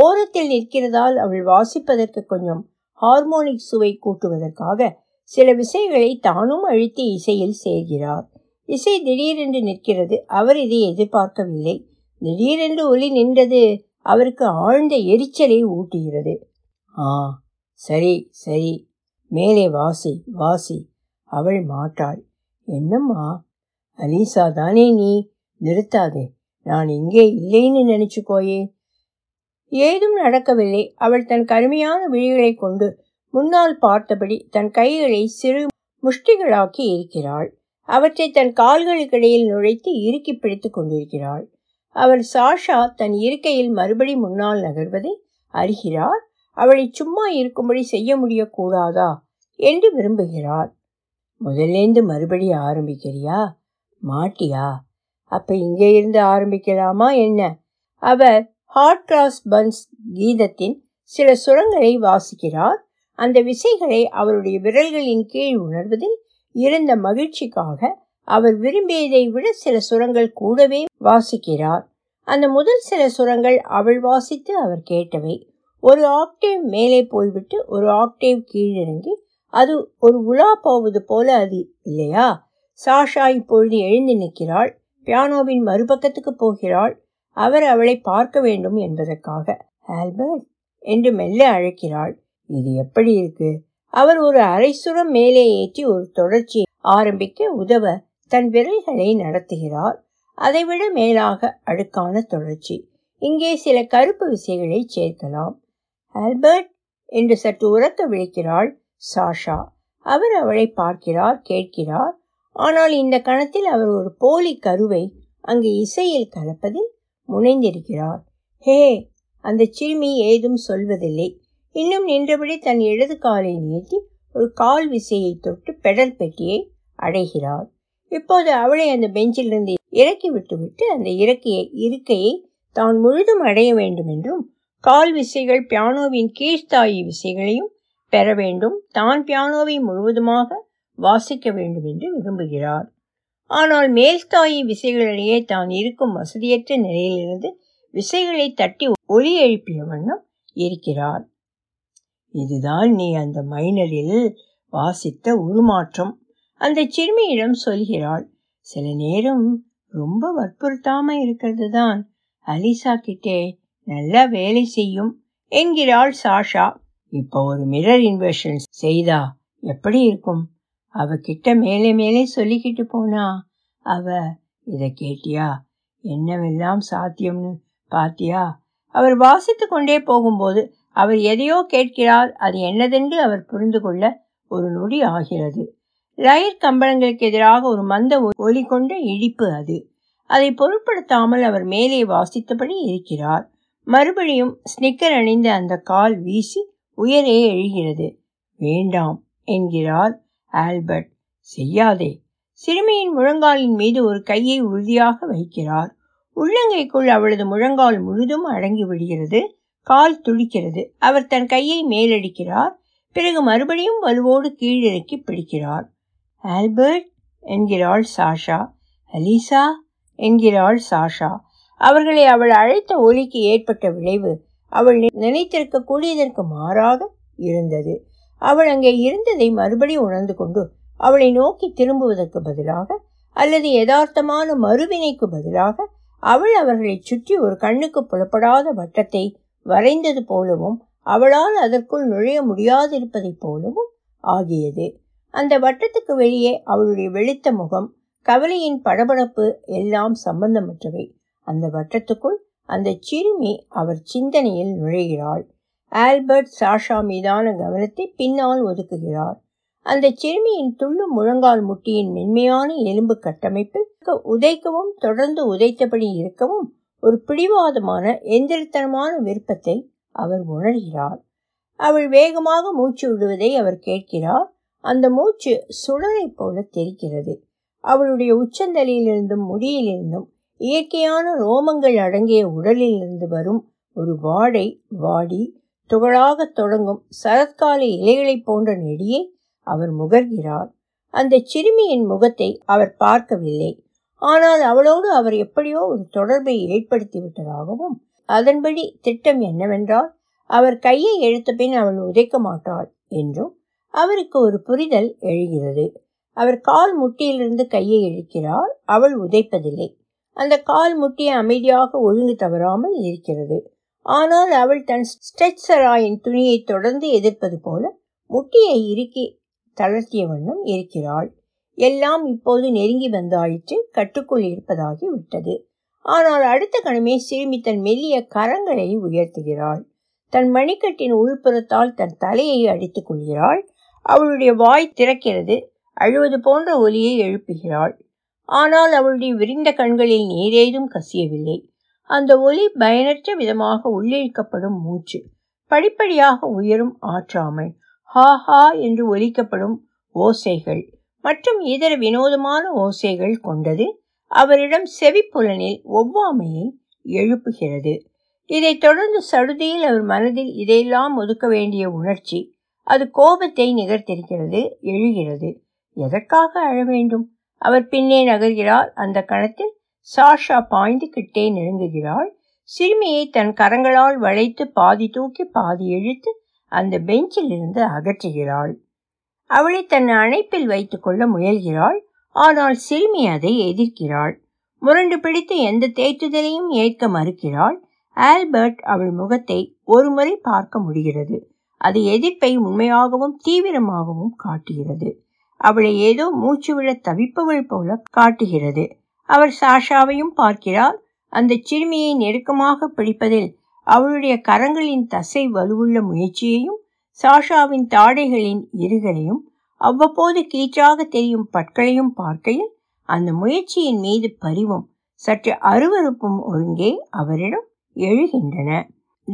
ஓரத்தில் நிற்கிறதால் அவள் வாசிப்பதற்கு கொஞ்சம் ஹார்மோனிக் சுவை கூட்டுவதற்காக சில விசைகளை தானும் அழுத்தி இசையில் சேர்கிறார். இசை திடீரென்று நிற்கிறது. அவர் இதை எதிர்பார்க்கவில்லை. திடீரென்று ஒலி நின்றது. அவருக்கு ஆழ்ந்த எரிச்சலை ஊட்டுகிறது. ஆ, சரி சரி, மேலே வாசி வாசி. அவள் மாட்டாள். என்னம்மா, அலிசா தானே, நீ நிறுத்தாதே, நான் இங்கே இல்லைன்னு நினைச்சுக்கோயே. ஏதும் நடக்கவில்லை. அவள் தன் கருமையான விழிகளை கொண்டு முன்னால் பார்த்தபடி தன் கைகளை சிறு முஷ்டிகளாக்கி இருக்கிறாள். அவற்றை தன் கால்களுக்கிடையில் நுழைத்து இறுக்கி பிடித்து கொண்டிருக்கிறாள். அவர் சாஷா தன் இருக்கையில் மறுபடி முன்னால் நகர்வதை அறிகிறார். அவளை சும்மா இருக்கும்படி செய்ய முடியக்கூடாதா என்று விரும்புகிறார். முதலேந்து மறுபடி ஆரம்பிக்கிறியா? மாட்டியா? அப்ப இங்கே இருந்து ஆரம்பிக்கலாமா என்ன? அவர் ஹாட் கிராஸ் பன்ஸ் கீதத்தின் சில சுரங்களை வாசிக்கிறார். அந்த விசைகளை அவருடைய விரல்களின் கீழ் உணர்வதில் இருந்த மகிழ்ச்சிக்காக அவர் விரும்பியதை விட சில சுரங்கள் கூடவே வாசிக்கிறார். அந்த முதல் சில சுரங்கள் அவள் வாசித்து அவர் கேட்டவை. ஒரு ஆக்டேவ் மேலே போய்விட்டு ஒரு ஆக்டேவ் கீழிறங்கி அது ஒரு உலா போவது போல, அது இல்லையா? சாஷா இப்பொழுது எழுந்து நிற்கிறாள். பியானோவின் மறுபக்கத்துக்கு போகிறாள். அவர் அவளை பார்க்க வேண்டும் என்பதற்காக ஆல்பர்ட் என்று மெல்ல அழைக்கிறாள். இது எப்படி இருக்கு? அவர் ஒரு அரை சுரம் மேலே ஏற்றி ஒரு தொடர்ச்சி ஆரம்பிக்க உதவ தன் விரல்களை நடத்துகிறார். அதைவிட மேலாக அடுக்கான தொடர்ச்சி. இங்கே சில கருப்பு விசைகளை சேர்க்கலாம். ஆல்பர்ட் என்று சற்று உரக்க விழிக்கிறாள் சாஷா. அவர் அவளை பார்க்கிறார், கேட்கிறார். ஆனால் இந்த கணத்தில் அவர் ஒரு போலி கருவை அங்கு இசையில் கலப்பதில் முனைந்திருக்கிறார். ஹே, அந்த சிறுமி ஏதும் சொல்வதில்லை. இன்னும் நின்றபடி தன் இடது காலை நீட்டி ஒரு கால் விசையை தொட்டு பெடல் பெட்டியை அடைகிறார். இப்போது அவளை அந்த பெஞ்சிலிருந்து இறக்கி விட்டுவிட்டு அந்த இறக்கையை இருக்கையை தான் முழுதும் அடைய வேண்டும் என்றும் கால் விசைகள் பியானோவின் கீழ்த்தாயி விசைகளையும் பெற வேண்டும், தான் பியானோவை முழுவதுமாக வாசிக்க வேண்டும் என்று விரும்புகிறார். ஆனால் மேல்தாயி விசைகளிடையே தான் இருக்கும் வசதியற்ற நிலையிலிருந்து விசைகளை தட்டி ஒலி எழுப்பிய வண்ணம் இருக்கிறார். இதுதான் நீ அந்த மைனரில் வாசித்த உருமாற்றம், அந்த சிறுமியிடம் சொல்கிறாள். சில நேரம் ரொம்ப வற்புறுத்தாம இருக்கிறது தான் அலிசா கிட்டே நல்லா வேலை செய்யும் என்கிறாள் சாஷா. இப்போ ஒரு மிரர் இன்வெர்ஷன் செய்தா எப்படி இருக்கும்? அவகிட்ட மேலே மேலே சொல்லிக்கிட்டு போனா அவ இதை கேட்டியா, என்னவெல்லாம் சாத்தியம்னு பாத்தியா? அவர் வாசித்து கொண்டே போகும்போது அவர் எதையோ கேட்கிறார். அது என்னதென்று அவர் புரிந்து கொள்ள ஒரு நொடி ஆகிறது. லயர் கம்பளங்களுக்கு எதிராக ஒரு மந்த ஒலி கொண்ட இடிப்பு அது. அதை பொருட்படுத்தாமல் அவர் மேலே வாசித்தபடி இருக்கிறார். மறுபடியும் ஸ்னிக்கர் அணிந்த அந்த கால் வீசி உயரே எழுகிறது. வேண்டாம் என்கிறார் ஆல்பர்ட். செய்யாதே. சிறுமியின் முழங்காலின் மீது ஒரு கையை உறுதியாக வைக்கிறார். உள்ளங்கைக்குள் அவளது முழங்கால் முழுதும் அடங்கி விடுகிறது. கால் துடிக்கிறது. அவர் தன் கையை மேலடிக்கிறார். பிறகு மறுபடியும் வலுவோடு கீழிறக்கி பிடிக்கிறார். ஆல்பர்ட் என்கிறாள் சாஷா. அலிசா என்கிறாள் சாஷா. அவர்களை அவள் அழைத்த ஒலிக்கு ஏற்பட்ட விளைவு அவள் நினைத்திருக்க கூடியதற்கு மாறாக இருந்தது. அவள் அங்கே இருந்ததை மறுபடி உணர்ந்து கொண்டு அவளை நோக்கி திரும்புவதற்கு பதிலாக அல்லது யதார்த்தமான மறுவினைக்கு பதிலாக அவள் அவர்களை சுற்றி ஒரு கண்ணுக்கு புலப்படாத வட்டத்தை வரைந்தது போலவும் அவளால் அதற்குள் நுழைய முடியாதிருப்பதைப் போலவும் ஆகியது. அந்த வட்டத்துக்கு வெளியே அவளுடைய வெளுத்த முகம், கவலையின் படபடப்பு எல்லாம் சம்பந்தமற்றவை. அந்த வட்டத்துக்குள் அந்த சிறுமி அவர் சிந்தனையில் நுழைகிறாள். ஆல்பர்ட் சாஷா மீதான கவனத்தை பின்னால் ஒதுக்குகிறார். அந்த சிறுமியின் துள்ளும் முழங்கால் முட்டியின் மென்மையான எலும்பு கட்டமைப்பில் உதைக்கவும் தொடர்ந்து உதைத்தபடி இருக்கவும் ஒரு பிடிவாதமான எந்திரத்தனமான விருப்பத்தை அவர் உணர்கிறார். அவள் வேகமாக மூச்சு விடுவதை அவர் கேட்கிறார். அந்த மூச்சு சுடரை போல தெரிகிறது. அவளுடைய உச்சந்தலையிலிருந்தும் முடியிலிருந்தும் இயற்கையான ரோமங்கள் அடங்கிய உடலிலிருந்து வரும் ஒரு வாடை வாடி துகளாக தொடங்கும் சரத்கால இலைகளை போன்ற நெடியை அவர் முகர்கிறார். அந்த சிறுமியின் முகத்தை அவர் பார்க்கவில்லை. ஆனால் அவளோடு அவர் எப்படியோ ஒரு தொடர்பை ஏற்படுத்தி விட்டதாகவும் அதன்படி திட்டம் என்னவென்றால் அவர் கையை எடுத்த பின் அவள் உதைக்க மாட்டாள் என்றும் அவருக்கு ஒரு புரிதல் எழுகிறது. அவர் கால் முட்டியிலிருந்து கையை இழுக்கிறார். அவள் உதைப்பதில்லை. அந்த கால் முட்டியை அமைதியாக ஒழுங்கு தவறாமல் இருக்கிறது. ஆனால் அவள் தன் ஸ்டெட்சராயின் துணியை தொடர்ந்து எதிர்ப்பது போல முட்டியை இறுக்கி தளர்த்திய வண்ணம் இருக்கிறாள். எல்லாம் இப்போது நெருங்கி வந்தாயிற்று, கட்டுக்குள் இருப்பதாகி விட்டது. ஆனால் அடுத்த கணமே சிறுமி தன் மெல்லிய கரங்களை உயர்த்துகிறாள். தன் மணிக்கட்டின் உள்புறத்தால் தன் தலையை அடித்துக் கொள்கிறாள். அவளுடைய வாய் திறக்கிறது. அழுவது போன்ற ஒலியை எழுப்புகிறாள். ஆனால் அவளுடைய விரிந்த கண்களில் நீரேதும் கசியவில்லை. அந்த ஒலி பயனற்ற விதமாக உள்ளிழுக்கப்படும் மூச்சு, படிப்படியாக உயரும் ஆற்றாமை, ஹா ஹா என்று ஒலிக்கப்படும் ஓசைகள் மற்றும் இதர வினோதமான ஓசைகள் கொண்டது அவரிடம் செவிப்புலனில் ஒவ்வாமையை எழுப்புகிறது. இதை தொடர்ந்து சடுதியில் அவர் மனதில் இதையெல்லாம் ஒதுக்க வேண்டிய உணர்ச்சி, அது கோபத்தை நிகழ்த்திருக்கிறது, எழுகிறது. எதற்காக அழ வேண்டும்? அவர் பின்னே நகர்கிறார். அந்த கணத்தில் சாஷா பாய்ந்து கிட்டே நெருங்குகிறாள். சிறுமியை தன் கரங்களால் வளைத்து பாதி தூக்கி பாதி இழுத்து அந்த பெஞ்சில் இருந்து அகற்றுகிறாள். அவளை தன் அணைப்பில் வைத்து கொள்ள முயல்கிறாள். ஆனால் சிறுமி அதை எதிர்க்கிறாள். முரண்டு பிடித்து எந்த தேற்றுதலையும் ஏற்க மறுக்கிறாள். ஆல்பர்ட் அவள் முகத்தை ஒருமுறை பார்க்க முடிகிறது. அது எதிர்ப்பை உண்மையாகவும் தீவிரமாகவும் காட்டுகிறது. அவளை ஏதோ மூச்சுவிட தவிப்பவள் போல காட்டுகிறது. அவர் சாஷாவையும் பார்க்கிறார். அந்த சிறுமியை நெருக்கமாக பிடிப்பதில் அவளுடைய கரங்களின் தசை வலுவுள்ள முயற்சியையும் சாஷாவின் தாடைகளின் இருகளையும் அவ்வப்போது கீற்றாக தெரியும் பற்களையும் பார்க்கையில் அந்த முயற்சியின் மீது பரிவும் சற்று அருவருப்பும் ஒருங்கே அவரிடம் எழுகின்றன.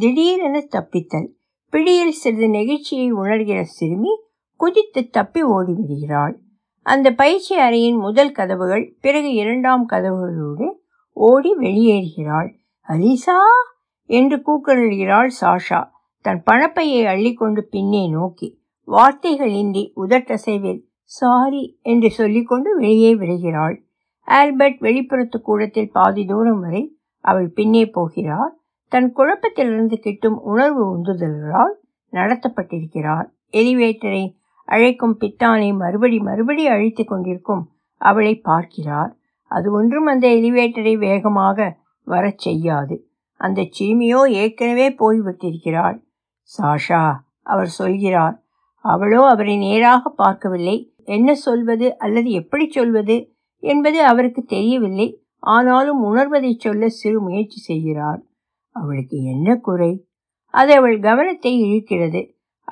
திடீரென தப்பித்தல் பிடியில் சிறிது நெகிழ்ச்சியை உணர்கிற சிறுமி குதித்து தப்பி ஓடிவிடுகிறாள். அந்த பயிற்சி அறையின் முதல் கதவுகள் பிறகு இரண்டாம் கதவுகளோடு ஓடி வெளியேறுகிறாள். அலிசா என்று கூக்குரலிடுகிறாள் சாஷா தன் பணப்பையை அள்ளிக்கொண்டு பின்னே நோக்கி. வார்த்தைகள் இன்றி உதட்டசைவில் சாரி என்று சொல்லிக்கொண்டு வெளியே விடுகிறாள். ஆல்பர்ட் வெளிப்புறத்து கூடத்தில் பாதி தூரம் வரை அவள் பின்னே போகிறாள். தன் குழப்பத்திலிருந்து கிட்டும் உணர்வு உந்துதல்களால் நடத்தப்பட்டிருக்கிறார். எலிவேட்டரை அழைக்கும் பித்தானை மறுபடி மறுபடி அழித்து கொண்டிருக்கும் அவளை பார்க்கிறார். அது ஒன்றும் அந்த எலிவேட்டரை வேகமாக வர செய்யாது. அந்த சிறுமியோ ஏற்கனவே போய்விட்டிருக்கிறாள். சாஷா, அவர் சொல்கிறார். அவளோ அவரை நேராக பார்க்கவில்லை. என்ன சொல்வது அல்லது எப்படி சொல்வது என்பது அவருக்கு தெரியவில்லை. ஆனாலும் உணர்வதை சொல்ல சிறு முயற்சி செய்கிறார். அவளுக்கு என்ன குறை? அது அவள் கவனத்தை இழுக்கிறது.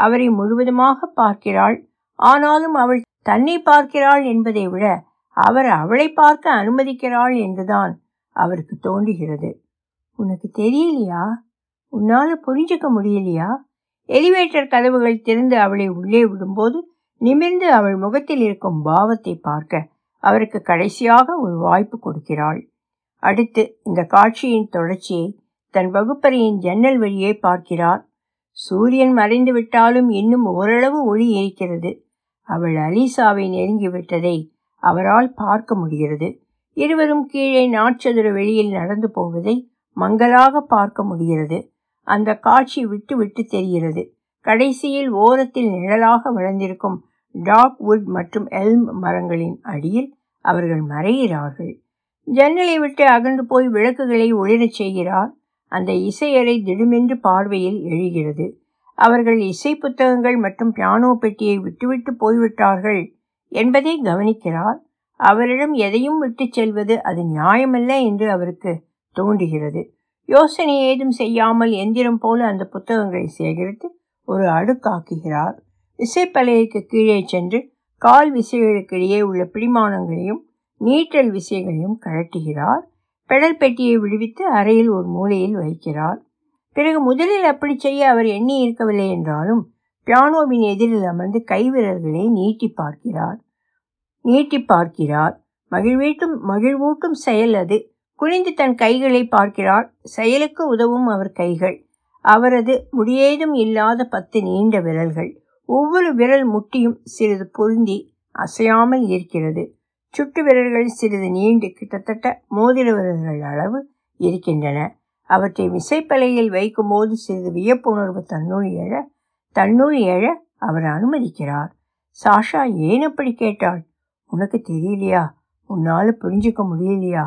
அவரை முழுவதுமாக பார்க்கிறாள். ஆனாலும் அவள் தன்னை பார்க்கிறாள் என்பதை விட அவர் அவளை பார்க்க அனுமதிக்கிறாள் என்றுதான் அவருக்கு தோன்றுகிறது. உனக்கு தெரியலையா? உன்னால் புரிஞ்சுக்க முடியலையா? எலிவேட்டர் கதவுகள் திறந்து அவளை உள்ளே விடும்போது நிமிர்ந்து அவள் முகத்தில் இருக்கும் பாவத்தை பார்க்க அவருக்கு கடைசியாக ஒரு வாய்ப்பு கொடுக்கிறாள். அடுத்து இந்த காட்சியின் தொடர்ச்சியை தன் வகுப்பறையின் ஜன்னல் வழியே பார்க்கிறார். சூரியன் மறைந்து விட்டாலும் இன்னும் ஓரளவு ஒளி இருக்கிறது. அவள் அலிசாவை நெருங்கிவிட்டதை அவரால் பார்க்க முடிகிறது. இருவரும் கீழே நாட்சதுர வெளியில் நடந்து போவதை மங்கலாக பார்க்க முடிகிறது. அந்த காட்சி விட்டு விட்டு தெரிகிறது. கடைசியில் ஓரத்தில் நிழலாக வளர்ந்திருக்கும் டார்க் வுட் மற்றும் எல்ம் மரங்களின் அடியில் அவர்கள் மறைகிறார்கள். ஜன்னலை விட்டு அகன்று போய் விளக்குகளை ஒளிரச் செய்கிறார். அந்த இசையறை திடுமென்று பார்வையில் எழுகிறது. அவர்கள் இசை புத்தகங்கள் மற்றும் பியானோ பெட்டியை விட்டுவிட்டு போய்விட்டார்கள் என்பதை கவனிக்கிறார். அவரிடம் எதையும் விட்டு செல்வது அது நியாயமல்ல என்று அவருக்கு தோன்றுகிறது. யோசனை ஏதும் செய்யாமல் எந்திரம் போல அந்த புத்தகங்களை சேகரித்து ஒரு அடுக்காக்குகிறார். விசைப்பலைக்கு கீழே சென்று கால் விசைகளுக்கிடையே உள்ள பிடிமானங்களையும் நீட்டல் விசைகளையும் கழட்டுகிறார். பெடல் பெட்டியை விடுவித்து அறையில் ஒரு மூலையில் வைக்கிறார். பிறகு முதலில் அப்படி செய்ய அவர் எண்ணி இருக்கவில்லை என்றாலும் பியானோவின் எதிரில் அமர்ந்து கைவிரல்களை நீட்டி பார்க்கிறார் நீட்டி பார்க்கிறார் மகிழ்வீட்டும் மகிழ்வூட்டும் செயல் அது. குனிந்து தன் கைகளை பார்க்கிறார். செயலுக்கு உதவும் அவர் கைகள், அவரது முடியேதும் இல்லாத பத்து நீண்ட விரல்கள். ஒவ்வொரு விரல் முட்டியும் சிறிது பொருந்தி அசையாமல் இருக்கிறது. சுட்டு விரல்கள் சிறிது நீண்டு கிட்டத்தட்ட மோதிர விரல்கள் அளவு இருக்கின்றன. அவற்றை விசைப்பலையில் வைக்கும் போது சிறிது வியப்புணர்வு தன்னுள் எழ தன்னுள் எழ அவர் அனுமதிக்கிறார். சாஷா ஏன் அப்படி கேட்டாள்? உனக்கு தெரியலையா? உன்னால் புரிஞ்சுக்க முடியலையா?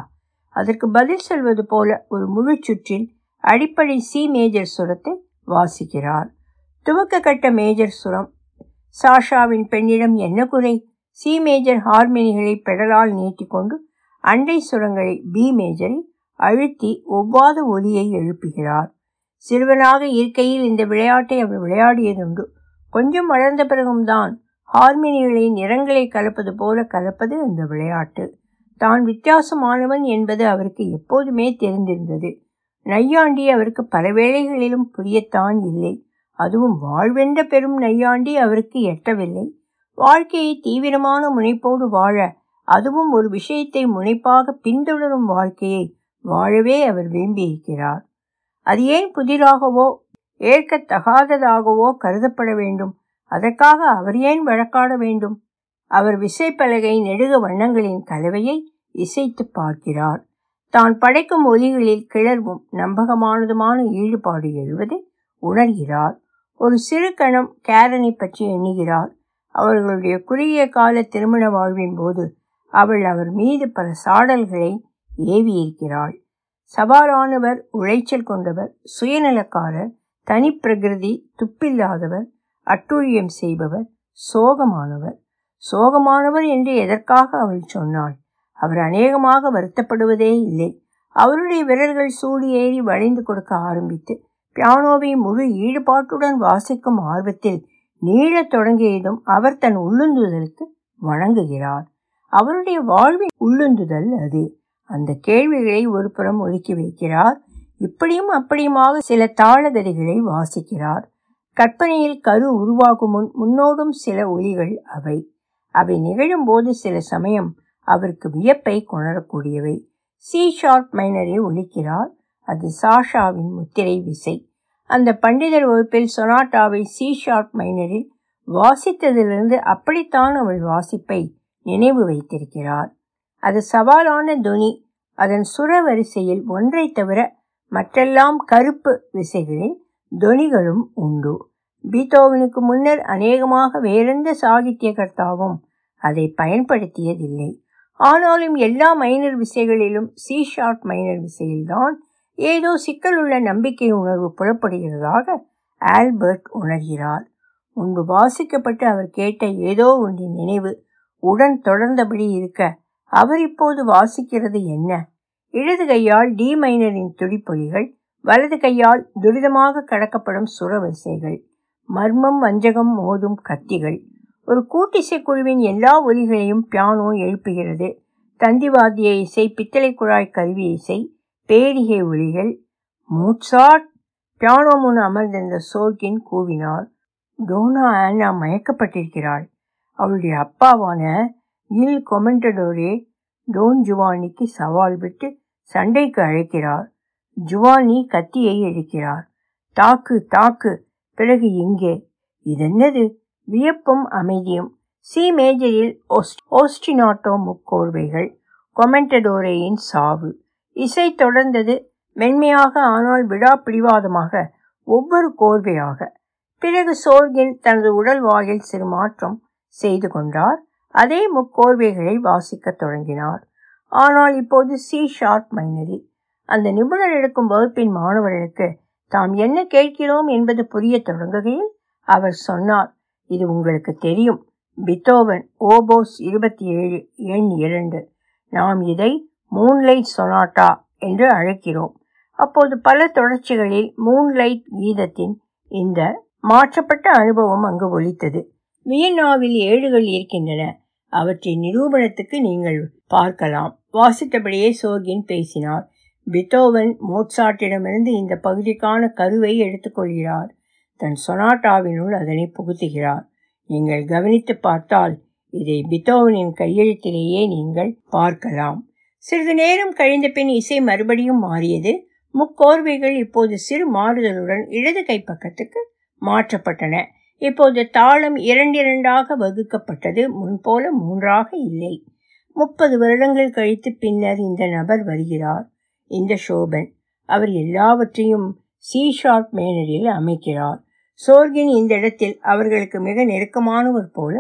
அதற்கு பதில் சொல்வது போல ஒரு முழு சுற்றில் அடிப்படை சி மேஜர் சுரத்தை வாசிக்கிறார். துவக்க கட்ட மேஜர் சுரம். சாஷாவின் பெண்ணிடம் என்ன குறை? சி மேஜர் ஹார்மோனிகளை பெடலால் நீட்டிக்கொண்டு அண்டை சுரங்களை பி மேஜரில் அழுத்தி ஒவ்வாத ஒலியை எழுப்புகிறார். சிறுவனாக இருக்கையில் இந்த விளையாட்டை அவர் விளையாடியதுண்டு. கொஞ்சம் வளர்ந்த பிறகும் தான் ஹார்மோனிகளை நிறங்களை கலப்பது போல கலப்பது அந்த விளையாட்டு. தான் வித்தியாசமானவன் என்பது அவருக்கு எப்போதுமே தெரிந்திருந்தது. நையாண்டி அவருக்கு பல வேளைகளிலும் புரியத்தான் இல்லை. அதுவும் வாழ்வென்ற பெரும் நையாண்டி அவருக்கு எட்டவில்லை. வாழ்க்கையை தீவிரமான முனைப்போடு வாழ, அதுவும் ஒரு விஷயத்தை முனைப்பாக பின்தொடரும் வாழ்க்கையை வாழவே அவர் விரும்பியிருக்கிறார். அது ஏன் புதிராகவோ ஏற்கத்தகாததாகவோ கருதப்பட வேண்டும்? அதற்காக அவர் ஏன் வழக்காட வேண்டும்? அவர் விசைப்பலகை நெடுக வண்ணங்களின் கலவையை இசைத்து பார்க்கிறார். தான் படைக்கும் ஒலிகளில் கிளர்வும் நம்பகமானதுமான ஈடுபாடு எழுவதை உணர்கிறார். ஒரு சிறு கணம் கேரனை பற்றி எண்ணுகிறார். அவர்களுடைய குறுகிய கால திருமண வாழ்வின் போது அவள் அவர் மீது பல சாடல்களை ஏவியிருக்கிறாள். சவாலானவர், உளைச்சல் கொண்டவர், சுயநலக்காரர், தனி பிரகிருதி, துப்பில்லாதவர், அட்டூழியம் செய்பவர், சோகமானவர். சோகமானவர் என்று எதற்காக அவள் சொன்னாள்? அவர் அநேகமாக வருத்தப்படுவதே இல்லை. அவருடைய விரல்கள் சூடு ஏறி வளைந்து கொடுக்க ஆரம்பித்து பியானோவை முழு ஈடுபாட்டுடன் வாசிக்கும் ஆர்வத்தில் நீளத் தொடங்கியதும் அவர் தன் உள்ளுந்துதலுக்கு வணங்குகிறார். அவருடைய வாழ்வின் உள்ளுந்துதல் அது. அந்த கேள்விகளை ஒரு புறம் ஒதுக்கி வைக்கிறார். இப்படியும் அப்படியுமாக சில தாளகதிகளை வாசிக்கிறார். கற்பனையில் கரு உருவாகும் முன் முன்னோடும் சில ஒலிகள் அவை. அவை நிகழும்போது சில சமயம் அவருக்கு வியப்பை கொணரக்கூடியவை. C sharp மைனரை ஒலிக்கிறார். அது சாஷாவின் முத்திரை விசை. அந்த பண்டிதர் வகுப்பில் சொனாட்டாவை சி ஷார்ப் மைனரில் வாசித்ததிலிருந்து அப்படித்தான் அவள் வாசிப்பை நினைவு வைத்திருக்கிறார். அது சவாலான துணி. அதன் சுர வரிசையில் ஒன்றை தவிர மற்றெல்லாம் கருப்பு விசைகளில் துணிகளும் உண்டு. பீத்தோவனுக்கு முன்னர் அநேகமாக வேறெந்த சாகித்யகர்த்தாவும் அதை பயன்படுத்தியதில்லை. ஆனாலும் எல்லா மைனர் விசைகளிலும் சி ஷார்ப் மைனர் விசையில்தான் ஏதோ சிக்கலுள்ள நம்பிக்கை உணர்வு புலப்படுகிறதாக ஆல்பர்ட் உணர்கிறார். முன்பு வாசிக்கப்பட்டு அவர் கேட்ட ஏதோ ஒன்றின் நினைவு உடன் தொடர்ந்தபடி இருக்க அவர் இப்போது வாசிக்கிறது என்ன? இடது கையால் டி மைனரின் துடிப்பொலிகள், வலது கையால் துரிதமாக கடக்கப்படும் சுரவரிசைகள், மர்மம் வஞ்சகம் மோதும் கத்திகள். ஒரு கூட்டிசை குழுவின் எல்லா ஒலிகளையும் பியானோ எழுப்புகிறது. தந்திவாத்திய இசை, பித்தளை குழாய் கருவி இசை, பேரிகை ஒலிகள், மோட்சார்ட். பியானோ முன் அமர்ந்திருந்த சோர்கின் கூவினார். டோனா ஆன்னா மயக்கப்பட்டிருக்கிறாள். அவளுடைய அப்பாவான இல் கொமெண்டடோரே டோன் ஜுவானிக்கு சவால் விட்டு சண்டைக்கு அழைக்கிறார். ஜுவானி கத்தியை எடுக்கிறார். தாக்கு தாக்கு. பிறகு இங்கே இதென்னது? வியப்பும் அமைதியும். சி மேஜரில் ஓஸ்டினாட்டோ முக்கோர்வைகள், கொமெண்டடோரேயின் சாவு. இசை தொடர்ந்தது மென்மையாக ஆனால் விடாப்பிடிவாதமாக ஒவ்வொரு கோர்வையாக. பிறகு சோர்கின் தனது உடல் வாயில் சிறு மாற்றம் செய்து கொண்டார். அதே முக்கோர்வைகளை வாசிக்க தொடங்கினார். ஆனால் இப்போது சி ஷார்ப் மைனரில். அந்த நிபுணர் எடுக்கும் வகுப்பின் மாணவர்களுக்கு தாம் என்ன கேட்கிறோம் என்பது புரிய தொடங்குகையில் அவர் சொன்னார், இது உங்களுக்கு தெரியும், பித்தோவன் ஓபோஸ் இருபத்தி ஏழு எண் இரண்டு. நாம் இதை மூன்லைட் சொனாட்டா என்று அழைக்கிறோம். அப்போது பல தொடர்ச்சிகளில் மூன்லைட் கீதத்தின் இந்த மாற்றப்பட்ட அனுபவம் அங்கு ஒலித்தது. வியன்னாவில் ஏடுகள் இருக்கின்றன, அவற்றின் நிரூபணத்துக்கு நீங்கள் பார்க்கலாம். வாசித்தபடியே சோர்கின் பேசினார். பித்தோவன் மோட்சார்ட்டிடமிருந்து இந்த பகுதிக்கான கருவை எடுத்துக்கொள்கிறார், தன் சொனாட்டாவினுள் அதனை புகுத்துகிறார். நீங்கள் கவனித்து பார்த்தால் இதை பித்தோவனின் கையெழுத்திலேயே நீங்கள் பார்க்கலாம். சிறிது நேரம் கழிந்த பின் இசை மறுபடியும் மாறியது. முக்கோர்வைகள் இப்போது சிறு மாறுதலுடன் இடது கைப்பக்கத்துக்கு மாற்றப்பட்டன. இப்போது தாளம் இரண்டிரண்டாக வகுக்கப்பட்டது, முன்போல மூன்றாக இல்லை. முப்பது வருடங்கள் கழித்து பின்னர் இந்த நபர் வருகிறார், இந்த ஷோபன். அவர் எல்லாவற்றையும் சி ஷார்ப் மேனரில் அமைக்கிறார். சோர்கின் இந்த இடத்தில் அவர்களுக்கு மிக நெருக்கமானவர் போல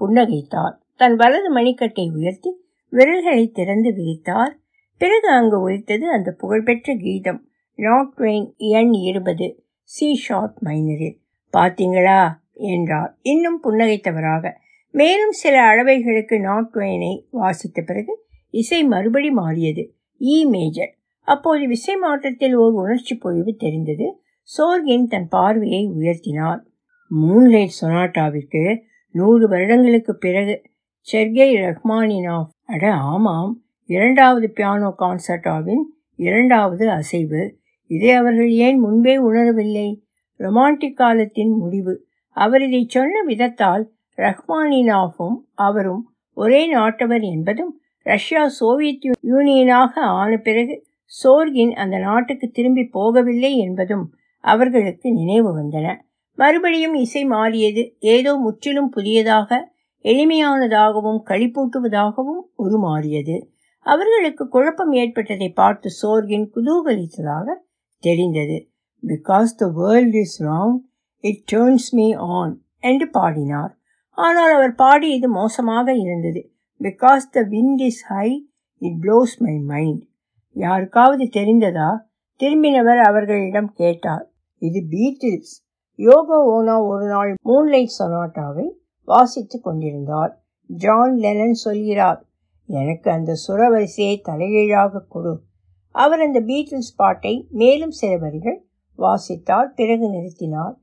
புன்னகைத்தார். தன் வலது மணிக்கட்டை உயர்த்தி விரல்களை திறந்து விரித்தார். பிறகு அங்கு ஒலித்தது அந்த புகழ்பெற்ற கீதம், நாட் ட்வெயின் எண் இருபது, சி ஷார்ப் மைனரில். பார்த்தீங்களா என்றார் இன்னும் புன்னகைத்தவராக. மேலும் சில அளவைகளுக்கு நாட் ட்வெயினை வாசித்த பிறகு இசை மறுபடி மாறியது, இ மேஜர். அப்போது இசை மாற்றத்தில் ஓர் உணர்ச்சி பொழிவு தெரிந்தது. சோர்கின் தன் பார்வையை உயர்த்தினார். மூன்லைட் சொனாட்டாவிற்கு நூறு வருடங்களுக்கு பிறகு செர்கெய் ரஹ்மானினோவ். அட ஆமாம், இரண்டாவது பியானோ கான்சர்டாவின் இரண்டாவது அசைவு. இதை அவர்கள் ஏன் முன்பே உணரவில்லை? ரொமான்டிக் காலத்தின் முடிவு. அவர் இதை சொன்ன விதத்தால் ரஹ்மானினோவும் அவரும் ஒரே நாட்டவர் என்பதும், ரஷ்யா சோவியத் யூனியனாக ஆன பிறகு சோர்கின் அந்த நாட்டுக்கு திரும்பி போகவில்லை என்பதும் அவர்களுக்கு நினைவு வந்தன. மறுபடியும் இசை மாறியது. ஏதோ முற்றிலும் புதியதாக, எளிமையானதாகவும் களிப்பூட்டுவதாகவும் உருமாறியது. அவர்களுக்கு குழப்பம் ஏற்பட்டதை பார்த்து சோர்கின் குதூகலித்ததாக தெரிந்தது. Because the world is wrong, it turns me on என்று பாடினார். ஆனால் அவர் பாடியது மோசமாக இருந்தது. Because the wind is high, it blows my mind. யாருக்காவது தெரிந்ததா? திரும்பினவர் அவர்களிடம் கேட்டார். இது பீட்டில்ஸ். யோகோ ஓனா ஒரு நாள் மூன்லைட் சொனாட்டாவை வாசித்து கொண்டிருந்தார். ஜான் லெனன் சொல்கிறார், எனக்கு அந்த சுரவரிசையை தலைகீழாக கொடு. அவர் அந்த பீட்டில்ஸ் பாட்டை மேலும் சில வரிகள் வாசித்தார். பிறகு நிறுத்தினார்.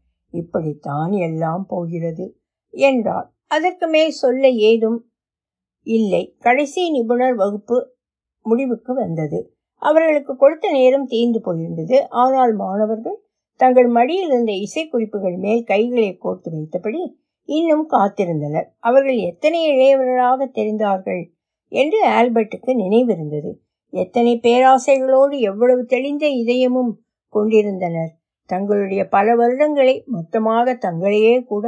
இப்படித்தான் எல்லாம் போகிறது என்றார். அதற்கு மேல் சொல்ல ஏதும் இல்லை. கடைசி நிபுணர் வகுப்பு முடிவுக்கு வந்தது. அவர்களுக்கு கொடுத்த நேரம் தீர்ந்து போயிருந்தது. ஆனால் மாணவர்கள் தங்கள் மடியில் இருந்த இசை குறிப்புகள் மேல் கைகளை கோர்த்து வைத்தபடி இன்னும் காத்திருந்தனர். அவர்கள் எத்தனை இளையவர்களாக தெரிந்தார்கள் என்று ஆல்பர்ட்டுக்கு நினைவிருந்தது. எத்தனை பேராசைகளோடு எவ்வளவு தெளிந்த இதயமும் கொண்டிருந்தனர். தங்களுடைய பல வருடங்களை மொத்தமாக தங்களையே கூட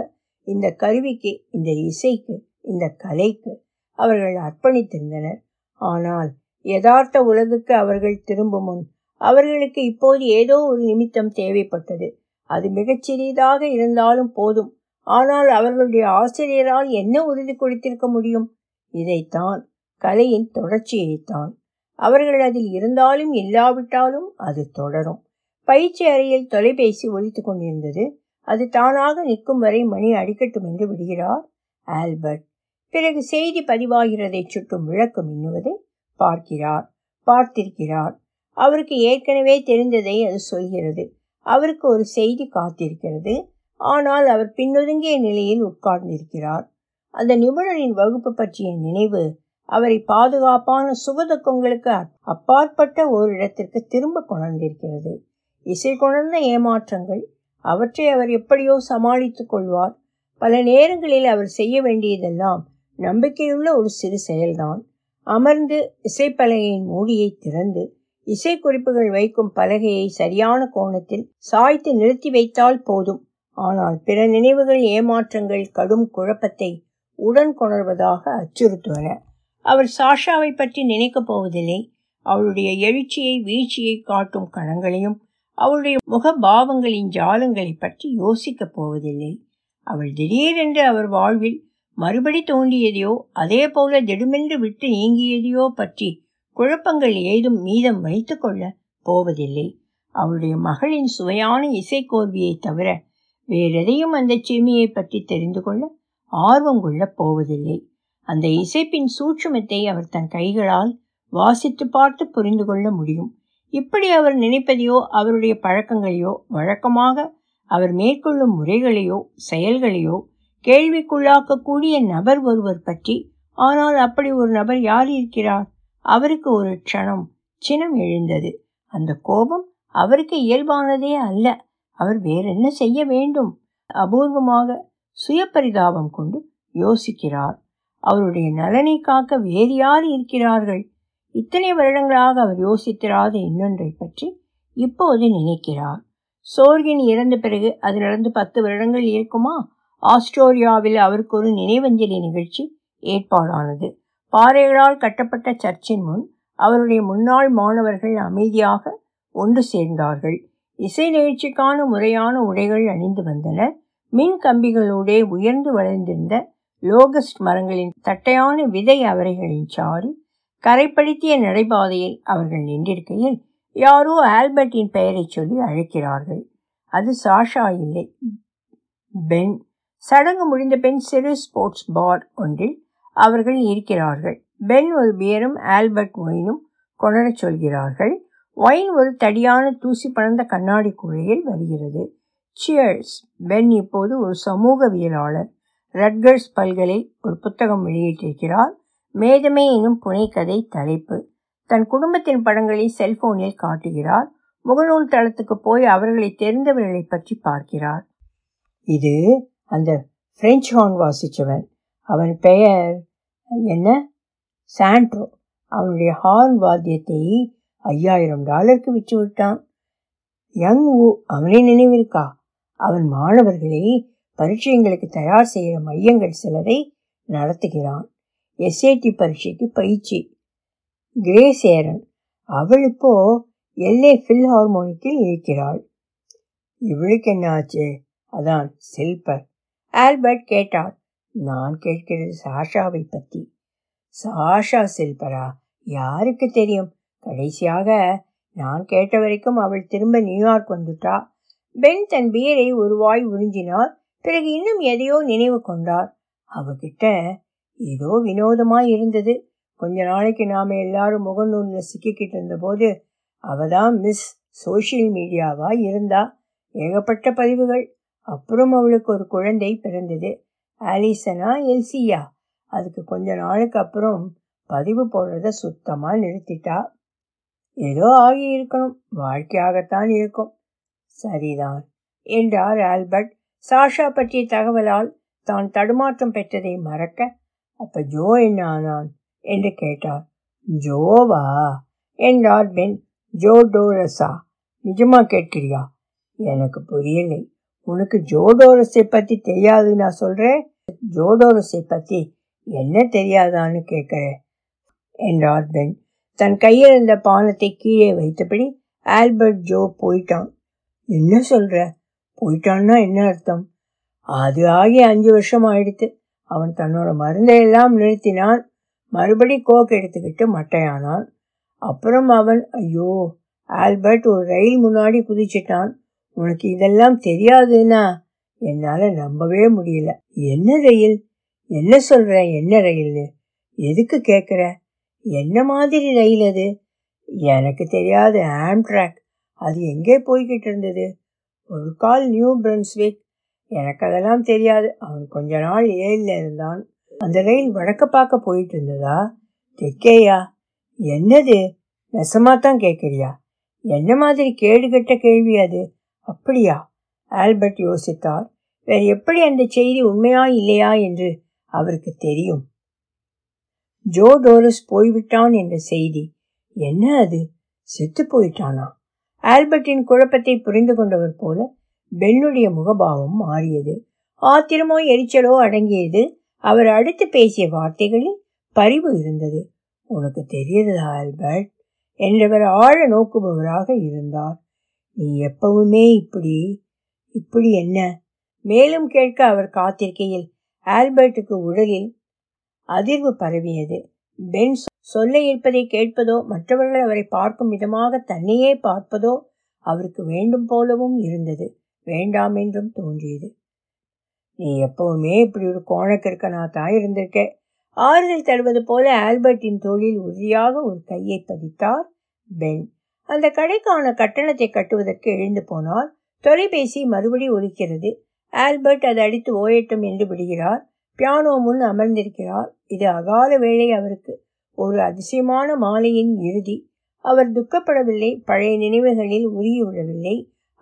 இந்த கருவிக்கு, இந்த இசைக்கு, இந்த கலைக்கு அவர்கள் அர்ப்பணித்திருந்தனர். ஆனால் யதார்த்த உலகுக்கு அவர்கள் திரும்பும் முன் அவர்களுக்கு இப்போது ஏதோ ஒரு நிமித்தம் தேவைப்பட்டது. அது மிகச்சிறியதாக இருந்தாலும் போதும். ஆனால் அவர்களுடைய ஆசிரியரால் என்ன உறுதி கொடுத்திருக்க முடியும்? இதைத்தான், கலையின் தொடர்ச்சியைத்தான். அவர்கள் அதில் இருந்தாலும் இல்லாவிட்டாலும் அது தொடரும். பயிற்சி அறையில் தொலைபேசி ஒலித்து கொண்டிருந்தது. அது தானாக நிற்கும் வரை மணி அடிக்கட்டும் என்று விடுகிறார் ஆல்பர்ட். பிறகு செய்தி பதிவாகிறதை சுட்டும் விளக்கு மின்னுவதை பார்க்கிறார் பார்த்திருக்கிறார். அவருக்கு ஏற்கனவே தெரிந்ததை அது சொல்கிறது. அவருக்கு ஒரு செய்தி காத்திருக்கிறது. ஆனால் அவர் பின்னொதுங்கிய நிலையில் உட்கார்ந்திருக்கிறார். அந்த நிபுணரின் வகுப்பு பற்றிய நினைவு அவரை பாதுகாப்பான சுகதுக்கங்களுக்கு அப்பாற்பட்ட ஓரிடத்திற்கு திரும்ப கொண்டிருக்கிறது. இசை கொணர்ந்த ஏமாற்றங்கள், அவற்றை அவர் எப்படியோ சமாளித்துக் கொள்வார். பல நேரங்களில் அவர் செய்ய வேண்டியதெல்லாம் நம்பிக்கையுள்ள ஒரு சிறு செயல்தான். அமர்ந்து இசைப்பலகையின் மூடியை திறந்து இசை குறிப்புகள் வைக்கும் பலகையை சரியான கோணத்தில் சாய்த்து நிறுத்தி வைத்தால் போதும். ஆனால் பிற நினைவுகள், ஏமாற்றங்கள், கடும் குழப்பத்தை உடன் கொணர்வதாக அச்சுறுத்துவன. அவர் சாஷாவை பற்றி நினைக்கப் போவதில்லை. அவளுடைய எழுச்சியை வீழ்ச்சியை காட்டும் கணங்களையும் அவளுடைய முகபாவங்களின் ஜாலங்களை பற்றி யோசிக்கப் போவதில்லை. அவள் திடீரென்று அவர் வாழ்வில் மறுபடி தோன்றியதையோ அதே போல திடுமென்று விட்டு நீங்கியதையோ பற்றி குழப்பங்கள் ஏதும் மீதம் வைத்து கொள்ள போவதில்லை. அவளுடைய மகளின் சுவையான இசைக்கோர்வியை தவிர வேறெதையும் அந்த சிமியை பற்றி தெரிந்து கொள்ள ஆர்வம் கொள்ளப் போவதில்லை. அந்த இசைப்பின் சூட்சுமத்தை அவர் தன் கைகளால் வாசித்து பார்த்து புரிந்து கொள்ள முடியும். இப்படி அவர் நினைப்பதையோ அவருடைய பழக்கங்களையோ வழக்கமாக அவர் மேற்கொள்ளும் முறைகளையோ செயல்களையோ கேள்விக்குள்ளாக்கக்கூடிய நபர் ஒருவர் பற்றி, ஆனால் அப்படி ஒரு நபர் யார் இருக்கிறார்? அவருக்கு ஒரு க்ஷணம் சினம் எழுந்தது. அந்த கோபம் அவருக்கு இயல்பானதே அல்ல. அவர் வேறென்ன செய்ய வேண்டும்? அபூர்வமாக சுய பரிதாபம் கொண்டு யோசிக்கிறார். அவருடைய நலனை காக்க வேறு யார் இருக்கிறார்கள்? இத்தனை வருடங்களாக அவர் யோசித்திராத இன்னொன்றை பற்றி இப்போது நினைக்கிறார். சோர்கின் இறந்த பிறகு அது நடந்து பத்து வருடங்கள் இருக்குமா? ஆஸ்திரேலியாவில் அவருக்கு ஒரு நினைவஞ்சலி நிகழ்ச்சி ஏற்பாடானது. பாறைகளால் கட்டப்பட்ட சர்ச்சின் முன் அவருடைய முன்னாள் மாணவர்கள் அமைதியாக ஒன்று சேர்ந்தார்கள். இசை நிகழ்ச்சிக்கான முறையான உடைகள் அணிந்து வந்தனர். மின் கம்பிகளோடே உயர்ந்து வளர்ந்திருந்த லோகஸ்ட் மரங்களின் தட்டையான விதை அவரைகளின் சாறு கரைப்படுத்திய நடைபாதையில் அவர்கள் நின்றிருக்கையில் யாரோ ஆல்பர்ட்டின் பெயரை சொல்லி அழைக்கிறார்கள். அது சாஷா இல்லை, பென். சடங்கு முடிந்த பெண் சிறு ஸ்போர்ட்ஸ் பார் ஒன்றில் அவர்கள் இருக்கிறார்கள். பென் ஒரு பியரும் ஆல்பர்ட் ஒயினும் கொணரச் சொல்கிறார்கள். ஒயின் ஒரு தடியான தூசி பறந்த கண்ணாடி குழையில் வருகிறது. சியர்ஸ். பென் இப்போது ஒரு சமூகவியலாளர். ரட்கர்ஸ் பல்கலை ஒரு புத்தகம் வெளியிட்டிருக்கிறார். மேதமே எனும் புனைக்கதை தலைப்பு. தன் குடும்பத்தின் படங்களை செல்போனில் காட்டுகிறார். முகநூல் தளத்துக்கு போய் அவர்களை தெரிந்தவர்களை பற்றி பார்க்கிறார். இது அந்த பிரெஞ்சு ஹார்ன் வாசித்தவன். அவன் பெயர் என்ன? சாண்ட்ரோ. அவனுடைய ஹார்ன் வாத்தியத்தை ஐயாயிரம் டாலருக்கு விற்று விட்டான். யங் ஊ அவனே நினைவிருக்கா? அவன் மாணவர்களை பரீட்சைகளுக்கு தயார் செய்கிற மையங்கள் சிலரை நடத்துகிறான். எஸ்ஏடி பரீட்சைக்கு பயிற்சி. கிரேசேரன். அவள் இப்போ எல்ஏ ஃபில்ஹார்மோனிக்கில் இருக்கிறாள். இவளுக்கு என்ன ஆச்சு? அதான் செல்பர். ஆல்பர்ட் கேட்டார். நான் கேட்கிறது சாஷாவை பற்றி. சாஷா செல்பரா? யாருக்கு தெரியும்? கடைசியாக நான் கேட்ட வரைக்கும் அவள் திரும்ப நியூயார்க் வந்துட்டா. பென் தன் பியரை ஒரு வாய் உறிஞ்சினார். பிறகு இன்னும் எதையோ நினைவு கொண்டார். அவகிட்ட ஏதோ வினோதமாக இருந்தது. கொஞ்ச நாளைக்கு நாம் எல்லாரும் முகநூலில் சிக்கிக்கிட்டு இருந்தபோது அவதான் மிஸ் சோஷியல் மீடியாவாக இருந்தா. ஏகப்பட்ட பதிவுகள். அப்புறம் அவளுக்கு ஒரு குழந்தை பிறந்தது. ஆலிசனா எல்சியா. அதுக்கு கொஞ்ச நாளுக்கு அப்புறம் பதிவு போடுறத சுத்தமாக நிறுத்திட்டா. ஏதோ ஆகி இருக்கணும். வாழ்க்கையாகத்தான் இருக்கும். சரிதான் என்றார் ஆல்பர்ட். சாஷா பற்றிய தகவலால் தான் தடுமாற்றம் பெற்றதை மறக்க, அப்போ ஜோ என்ன ஆனான் என்று கேட்டார். ஜோவா என்றார் பென். ஜோ டோரஸா? நிஜமா கேட்கிறியா? எனக்கு புரியலை. உனக்கு ஜோடோரஸை பற்றி தெரியாது. நான் சொல்கிறேன் ஜோடோரஸை பற்றி என்ன தெரியாதான்னு கேட்குறேன் என்றார் பென். தன் கையில் இருந்த பானத்தை கீழே வைத்தபடி ஆல்பர்ட், ஜோ போயிட்டான். என்ன சொல்கிற? போயிட்டான்னா என்ன அர்த்தம்? அது ஆகி அஞ்சு வருஷம் ஆயிடுத்து. அவன் தன்னோட மருந்தையெல்லாம் நிறுத்தினான். மறுபடி கோக் எடுத்துக்கிட்டு மட்டையானான். அப்புறம் அவன் ஐயோ ஆல்பர்ட் ஒரு ரயில் முன்னாடி குதிச்சிட்டான். உனக்கு இதெல்லாம் தெரியாதுன்னா என்னால் நம்பவே முடியல. என்ன ரயில்? என்ன சொல்கிற? என்ன ரயில்னு எதுக்கு கேட்குற? என்ன மாதிரி ரயில் அது? எனக்கு தெரியாது. ஆம்ட்ராக். அது எங்கே போய்கிட்டு இருந்தது? ஒரு கால் நியூ பிரன்ஸ்விக். எனக்கு அதெல்லாம் தெரியாது. அவன் கொஞ்ச நாள் ஏழில் இருந்தான். அந்த ரயில் வடக்க பார்க்க போயிட்டு இருந்ததா தெற்கேயா? என்னது? நெசமாக தான் கேட்குறியா? என்ன மாதிரி கேடுகட்ட கேள்வி அது? அப்படியா? ஆல்பர்ட் யோசித்தார். வேறு எப்படி அந்த செய்தி உண்மையா இல்லையா என்று அவருக்கு தெரியும். ஜோ டோரஸ் போய்விட்டான் என்ற செய்தி. என்ன அது? செத்து போயிட்டானா? ஆல்பர்ட்டின் குழப்பத்தை புரிந்து கொண்டவர் போல பென்னுடைய முகபாவம் மாறியது. ஆத்திரமோ எரிச்சலோ அடங்கியது. அவர் அடுத்து பேசிய வார்த்தைகளில் பரிவு இருந்தது. உனக்கு தெரியுதா ஆல்பர்ட் என்றவர் ஆழ நோக்குபவராக இருந்தார். நீ எப்பவுமே இப்படி இப்படி என்ன? மேலும் கேட்க அவர் காத்திருக்கையில் ஆல்பர்ட்டுக்கு உடலில் அதிர்வு பரவியது. பென் சொல்ல இருப்பதை கேட்பதோ மற்றவர்கள் அவரை பார்க்கும் விதமாக தன்னையே பார்ப்பதோ அவருக்கு வேண்டும் போலவும் இருந்தது, வேண்டாம் என்றும் தோன்றியது. நீ எப்பவுமே இப்படி ஒரு கோணக்கிற்கனா தான் இருந்திருக்க, ஆறுதல் தருவது போல ஆல்பர்ட்டின் தோளில் உறுதியாக ஒரு கையை பதித்தார் பென். அந்த கடைக்கான கட்டணத்தை கட்டுவதற்கு எழுந்து போனார். தொலைபேசி மறுபடி ஒலிக்கிறது. ஆல்பர்ட் அது அடித்து ஓயட்டும் என்று விடுகிறார். பியானோ முன் அமர்ந்திருக்கிறார். இது அகால வேளை அவருக்கு ஒரு அதிசயமான மாலையின் இறுதி. அவர் துக்கப்படவில்லை, பழைய நினைவுகளில் உருகிவிடவில்லை,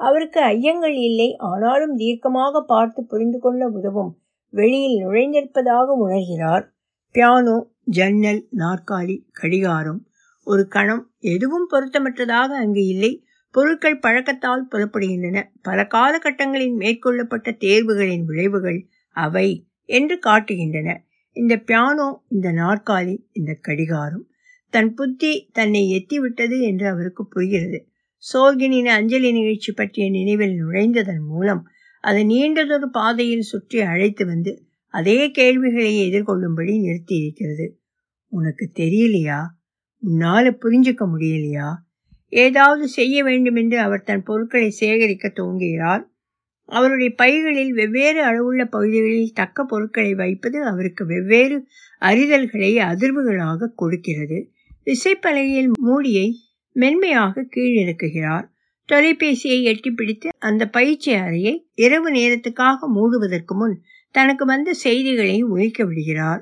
அவருக்கு ஐயங்கள் இல்லை. ஆனாலும் தீர்க்கமாக பார்த்து புரிந்து கொள்ள உதவும் வெளியில் நுழைந்திருப்பதாக உணர்கிறார். பியானோ, ஜன்னல், நாற்காலி, கடிகாரம், ஒரு கணம் எதுவும் பொருத்தமற்றதாக அங்கு இல்லை. பொருட்கள் பழக்கத்தால் புறப்படுகின்றன. பல காலகட்டங்களில் மேற்கொள்ளப்பட்ட தேர்வுகளின் விளைவுகள் அவை என்று காட்டுகின்றன. இந்த பியானோ, இந்த நாற்காலி, இந்த கடிகாரம், தன் புத்தி தன்னை எத்திவிட்டது என்று அவருக்கு புரிகிறது. சோர்கினின் அஞ்சலி நிகழ்ச்சி பற்றிய நினைவில் நுழைந்ததன் மூலம் அதை நீண்டதொரு பாதையில் சுற்றி அழைத்து வந்து அதே கேள்விகளை எதிர்கொள்ளும்படி நிறுத்தி இருக்கிறது. உனக்கு தெரியலையா? உன்னால் புரிஞ்சுக்க முடியலையா? ஏதாவது செய்ய வேண்டும் என்று அவர் தன் பொருட்களை சேகரிக்க துவங்குகிறார். அவருடைய பைகளில் வெவ்வேறு அளவுள்ள பகுதிகளில் தக்க பொருட்களை வைப்பது அவருக்கு வெவ்வேறு அறிதல்களை அதிர்வுகளாக கொடுக்கிறது. விசைப்பலகையில் மூடியை மென்மையாக கீழிறக்குகிறார். தொலைபேசியை எட்டிப்பிடித்து அந்த பயிற்சி அறையை இரவு நேரத்துக்காக மூடுவதற்கு முன் தனக்கு வந்த செய்திகளை ஒழிக்க விடுகிறார்.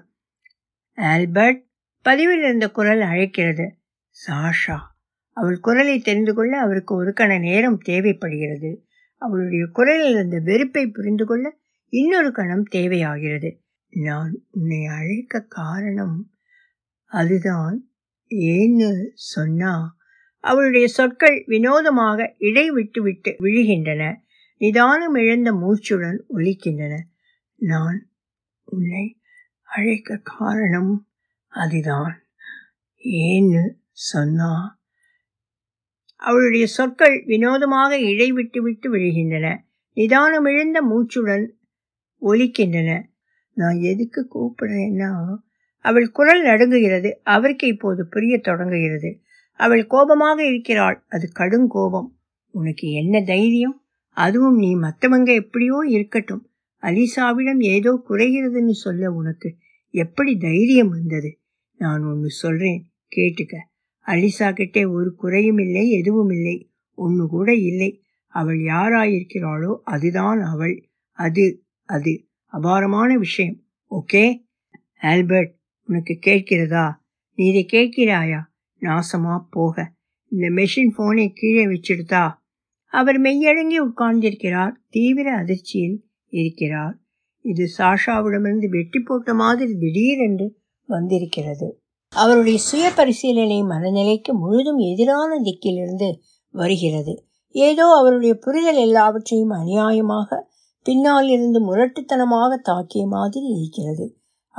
ஆல்பர்ட், பதிவில் இருந்த குரல் அழைக்கிறது. சாஷா. அவள் குரலை தெரிந்து கொள்ள அவருக்கு ஒரு கண நேரம் தேவைப்படுகிறது. அவளுடைய குரலில் இருந்த வெறுப்பை புரிந்து கொள்ள இன்னொரு கணம் தேவையாகிறது. நான் உன்னை அழைக்க காரணம் அதுதான் ஏன்னு சொன்னா? அவளுடைய சொற்கள் வினோதமாக இடைவிட்டு விட்டு விழுகின்றன, நிதானம் இழந்த மூச்சுடன் ஒலிக்கின்றன. நான் உன்னை அழைக்க காரணம் அதுதான் ஏன்னு சொன்னா? அவளுடைய சொற்கள் வினோதமாக இடைவிட்டு விட்டு விழுகின்றன, நிதானமிழந்த மூச்சுடன் ஒலிக்கின்றன. நான் எதுக்கு கூப்பிடுறேன்னா? அவள் குரல் நடுங்குகிறது. அவருக்கு இப்போது புரிய தொடங்குகிறது. அவள் கோபமாக இருக்கிறாள். அது கடும் கோபம். உனக்கு என்ன தைரியம்? அதுவும் நீ மற்றவங்க எப்படியோ இருக்கட்டும், அலிசாவிடம் ஏதோ குறைகிறதுன்னு சொல்ல உனக்கு எப்படி தைரியம் வந்தது? நான் ஒன்று சொல்கிறேன், கேட்டுக்க. அலிசா கிட்டே ஒரு குறையும் இல்லை, எதுவும் இல்லை, ஒன்று கூட இல்லை. அவள் யாராயிருக்கிறாளோ அதுதான் அவள். அது அது அபாரமான விஷயம். ஓகே ஆல்பர்ட், உனக்கு கேட்கிறதா? நீ இதை கேட்கிறாயா? நாசமா போக, இந்த மெஷின் போனை கீழே வச்சிடுதா. அவர் மெய்யடங்கி உட்கார்ந்திருக்கிறார். தீவிர அதிர்ச்சியில் இருக்கிறார். இது சாஷாவிடமிருந்து வெட்டி போட்ட மாதிரி திடீரென்று வந்திருக்கிறது. அவருடைய சுய பரிசீலனை மனநிலைக்கு முழுதும் எதிரான திக்கிலிருந்து வருகிறது. ஏதோ அவருடைய புரிதல் எல்லாவற்றையும் அநியாயமாக பின்னால் இருந்து முரட்டுத்தனமாக தாக்கிய மாதிரி இருக்கிறது.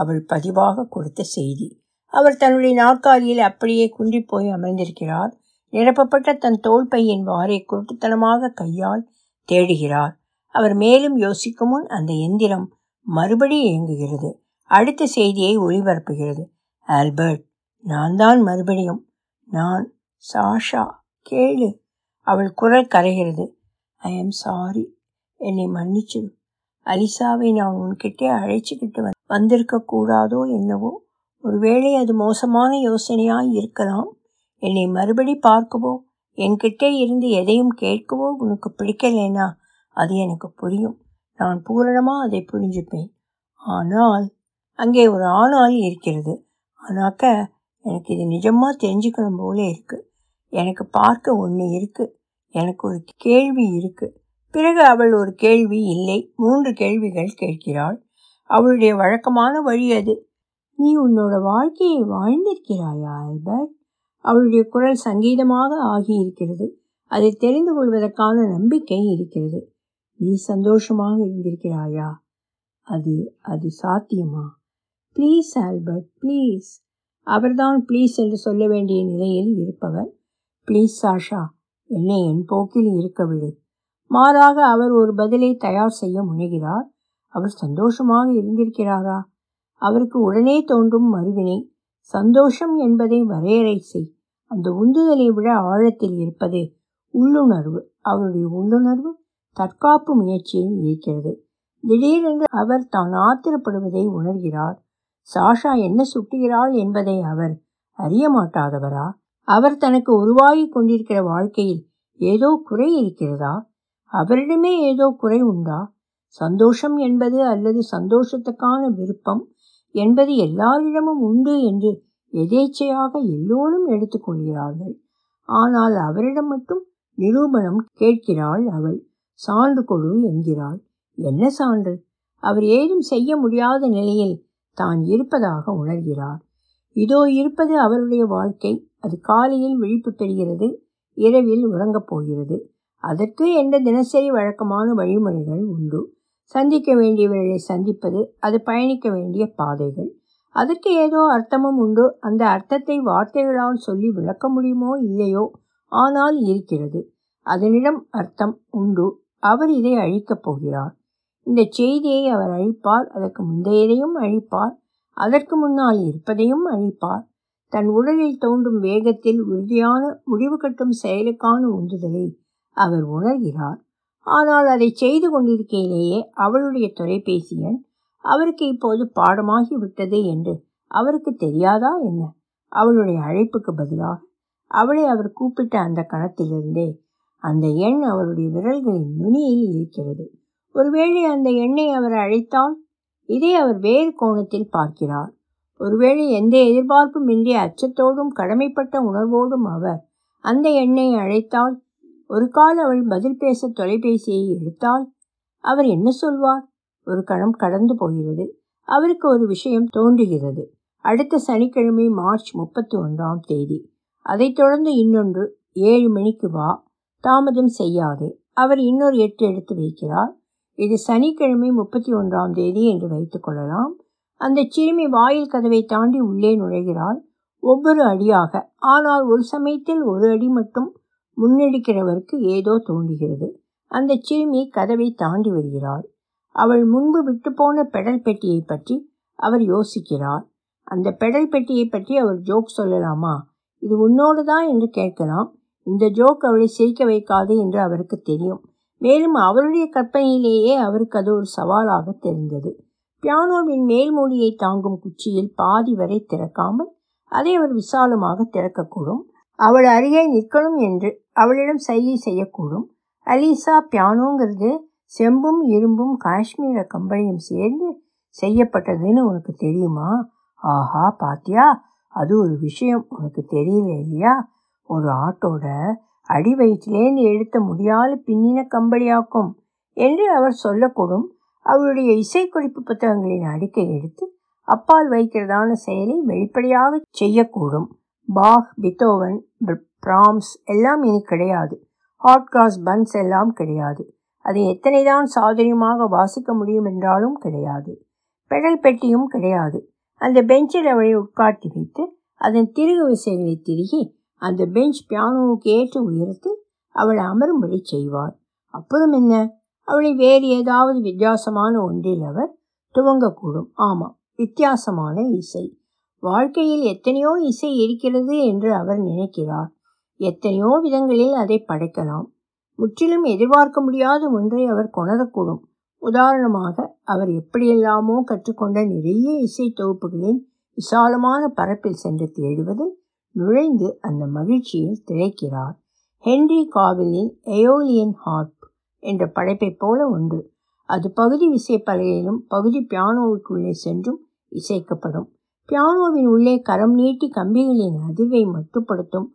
அவள் பதிவாக கொடுத்த செய்தி. அவர் தன்னுடைய நாற்காலியில் அப்படியே குன்றி போய் அமர்ந்திருக்கிறார். நிரப்பப்பட்ட தன் தோள்பையின் வாரை குருட்டுத்தனமாக கையால் தேடுகிறார். அவர் மேலும் யோசிக்கும் முன் அந்த எந்திரம் மறுபடி இயங்குகிறது. அடுத்த செய்தியை ஒளிபரப்புகிறது. ஆல்பர்ட், நான் தான் மறுபடியும் நான். சாஷா, கேளு. அவள் குரல் கரைகிறது. ஐ ஆம் சாரி, என்னை மன்னிச்சு. அலிசாவை நான் உன்கிட்டே அழைச்சிக்கிட்டு வந் வந்திருக்க கூடாதோ என்னவோ. ஒருவேளை அது மோசமான யோசனையாய் இருக்கலாம். என்னை மறுபடி பார்க்கவோ என்கிட்டே இருந்து எதையும் கேட்கவோ உனக்கு பிடிக்கலைன்னா அது எனக்கு புரியும். நான் பூரணமாக அதை புரிஞ்சுப்பேன். ஆனால் அங்கே ஒரு ஆனால் இருக்கிறது. ஆனாக்க எனக்கு இது நிஜமாக தெரிஞ்சுக்கணும் போல இருக்குது. எனக்கு பார்க்க ஒன்று இருக்குது, எனக்கு ஒரு கேள்வி இருக்குது. பிறகு அவள் ஒரு கேள்வி இல்லை, மூன்று கேள்விகள் கேட்கிறாள். அவளுடைய வழக்கமான வழி அது. நீ உன்னோட வாழ்க்கையை வாழ்ந்திருக்கிறாயா ஆல்பர்ட்? அவளுடைய குரல் சங்கீதமாக ஆகியிருக்கிறது. அதை தெரிந்து கொள்வதற்கான நம்பிக்கை இருக்கிறது. நீ சந்தோஷமாக இருந்திருக்கிறாயா? அது அது சாத்தியமா? Please Albert please. அவர்தான் ப்ளீஸ் என்று சொல்ல வேண்டிய நிலையில் இருப்பவர். ப்ளீஸ் சாஷா, என்னை என் போக்கில் இருக்க விடு. மாறாக அவர் ஒரு பதிலை தயார் செய்ய முனைகிறார். அவர் சந்தோஷமாக இருந்திருக்கிறாரா? அவருக்கு உடனே தோன்றும் மறுவினை, சந்தோஷம் என்பதை வரையறை செய். அந்த உந்துதலை விட ஆழத்தில் இருப்பது உள்ளுணர்வு. அவருடைய உள்ளுணர்வு தற்காப்பு முயற்சியில் இருக்கிறது. திடீரென்று அவர் தான் ஆத்திரப்படுவதை உணர்கிறார். சாஷா என்ன சுட்டுகிறாள் என்பதை அவர் அறிய மாட்டாதவரா? அவர் தனக்கு உருவாகி கொண்டிருக்கிற வாழ்க்கையில் ஏதோ குறை இருக்கிறதா? அவரிடமே ஏதோ குறை உண்டா? சந்தோஷம் என்பது அல்லது சந்தோஷத்துக்கான விருப்பம் என்பது எல்லாரிடமும் உண்டு என்று எதேச்சையாக எல்லோரும் எடுத்துக்கொள்கிறார்கள். ஆனால் அவரிடம் மட்டும் நிரூபணம் கேட்கிறாள் அவள். சான்று கொடு என்கிறாள். என்ன சான்று? அவர் ஏதும் செய்ய முடியாத நிலையில் தான் இருப்பதாக உணர்கிறார். இதோ இருப்பது அவருடைய வாழ்க்கை. அது காலையில் விழிப்பு பெறுகிறது, இரவில் உறங்கப் போகிறது. அதற்கு எந்த தினசரி வழக்கமான வழிமுறைகள் உண்டு. சந்திக்க வேண்டியவர்களை சந்திப்பது, அது பயணிக்க வேண்டிய பாதைகள். அதற்கு ஏதோ அர்த்தமும் உண்டு. அந்த அர்த்தத்தை வார்த்தைகளால் சொல்லி விளக்க முடியுமோ இல்லையோ, ஆனால் இருக்கிறது. அதனிடம் அர்த்தம் உண்டு. அவர் இதை அழிக்கப் போகிறார். இந்த செய்தியை அவர் அழிப்பார். அதற்கு முந்தையதையும் அழிப்பார். அதற்கு முன்னால் இருப்பதையும் அழிப்பார். தன் உடலில் தோன்றும் வேகத்தில் உறுதியான முடிவு கட்டும் செயலுக்கான உந்துதலை அவர் உணர்கிறார். ஆனால் அதை செய்து கொண்டிருக்கையிலேயே அவளுடைய தொலைபேசி எண் அவருக்கு இப்போது பாடமாகிவிட்டது என்று அவருக்கு தெரியாதா என்ன? அவளுடைய அழைப்புக்கு பதிலாக அவளை அவர் கூப்பிட்ட அந்த கணத்திலிருந்தே அந்த எண் அவருடைய விரல்களின் நுனியில் இருக்கிறது. ஒருவேளை அந்த எண்ணை அவர் அழைத்தால்? இதை அவர் வேறு கோணத்தில் பார்க்கிறார். ஒருவேளை எந்த எதிர்பார்ப்பும் இன்றி அச்சத்தோடும் கடமைப்பட்ட உணர்வோடும் அவர் அந்த எண்ணை அழைத்தால்? ஒரு கால் அவள் பதில் பேச தொலைபேசியை எடுத்தால் அவர் என்ன சொல்வார்? ஒரு கணம் கடந்து போகிறது. அவருக்கு ஒரு விஷயம் தோன்றுகிறது. அடுத்த சனிக்கிழமை மார்ச் முப்பத்தி ஒன்றாம் தேதி. அதைத் தொடர்ந்து இன்னொன்று, ஏழு மணிக்கு வா, தாமதம் செய்யாதே. அவர் இன்னொரு எட்டு எடுத்து வைக்கிறார். இது சனிக்கிழமை முப்பத்தி ஒன்றாம் தேதி என்று வைத்துக் கொள்ளலாம். அந்த சிறுமி வாயில் கதவை தாண்டி உள்ளே நுழைகிறாள், ஒவ்வொரு அடியாக. ஆனால் ஒரு சமயத்தில் ஒரு அடி மட்டும் முன்னெடுக்கிறவருக்கு ஏதோ தோன்றுகிறது. அந்த சிறுமி கதவை தாண்டி வருகிறாள். அவள் முன்பு விட்டு போன பெடல் பெட்டியை பற்றி அவர் யோசிக்கிறார். அந்த பெடல் பெட்டியை பற்றி அவர் ஜோக் சொல்லலாமா? இது உன்னோடு தான் என்று கேட்கலாம். இந்த ஜோக் அவளை சிரிக்க வைக்காது என்று அவருக்கு தெரியும். மேலும் அவருடைய கற்பனையிலேயே அவருக்கு அது ஒரு சவாலாக தெரிந்தது. பியானோவின் மேல்மூடியை தாங்கும் குச்சியில் பாதி வரை திறக்காமல் அதை அவர் விசாலமாக திறக்கக்கூடும். அவள் அருகே நிற்கணும் என்று அவளிடம் சைகை செய்யக்கூடும். அலிசா, பியானோங்கிறது செம்பும் இரும்பும் காஷ்மீர கம்பளியும் சேர்ந்து செய்யப்பட்டதுன்னு உனக்கு தெரியுமா? ஆஹா, பாத்தியா, அது ஒரு விஷயம். உனக்கு தெரியல இல்லையா? ஒரு ஆட்டோட அடி வயிற்றிலேருந்து எடுத்த முடியாத பின்னின கம்பளியாக்கும் என்று அவர் சொல்லக்கூடும். அவளுடைய இசைக்குறிப்பு புத்தகங்களின் அடுக்கை எடுத்து அப்பால் வைக்கிறதான செயலை வெளிப்படையாக செய்யக்கூடும். பாக், பித்தோவன், பிராம்ஸ் எல்லாம் இனி கிடையாது. ஹாட் கிராஸ் பன்ஸ் எல்லாம் கிடையாது. அதை எத்தனை தான் சாதுரியமாக வாசிக்க முடியும் என்றாலும் கிடையாது. பெடல் பெட்டியும் கிடையாது. அந்த பெஞ்சில் அவளை உட்காட்டி வைத்து அதன் திருகு விசைகளை திருகி அந்த பெஞ்ச் பியானோவுக்கு ஏற்ற உயரத்தில் அவளை அமரும்படி செய்வார். அப்புறம் என்ன? அவளை வேறு ஏதாவது வித்தியாசமான ஒன்றில் அவர் துவங்கக்கூடும். ஆமாம், வித்தியாசமான இசை. வாழ்க்கையில் எத்தனையோ இசை இருக்கிறது என்று அவர் நினைக்கிறார். எத்தனையோ விதங்களில் அதை படைக்கலாம். முற்றிலும் எதிர்பார்க்க முடியாத ஒன்றை அவர் கொணரக்கூடும். உதாரணமாக, அவர் எப்படியெல்லாமோ கற்றுக்கொண்ட நிறைய இசை தொகுப்புகளின் விசாலமான பரப்பில் சென்று தேடுவதில் நுழைந்து அந்த மகிழ்ச்சியில் திளைக்கிறார். ஹென்றி காவிலின் எயோலியன் ஹார்ப் என்ற படைப்பை போல ஒன்று. அது பகுதி விசைப்பலகையிலும் பகுதி பியானோவுக்குள்ளே சென்றும் இசைக்கப்படும். பியானோவின் உள்ளே கரம் நீட்டி கம்பிகளின் அதிர்வை மட்டுப்படுத்தும்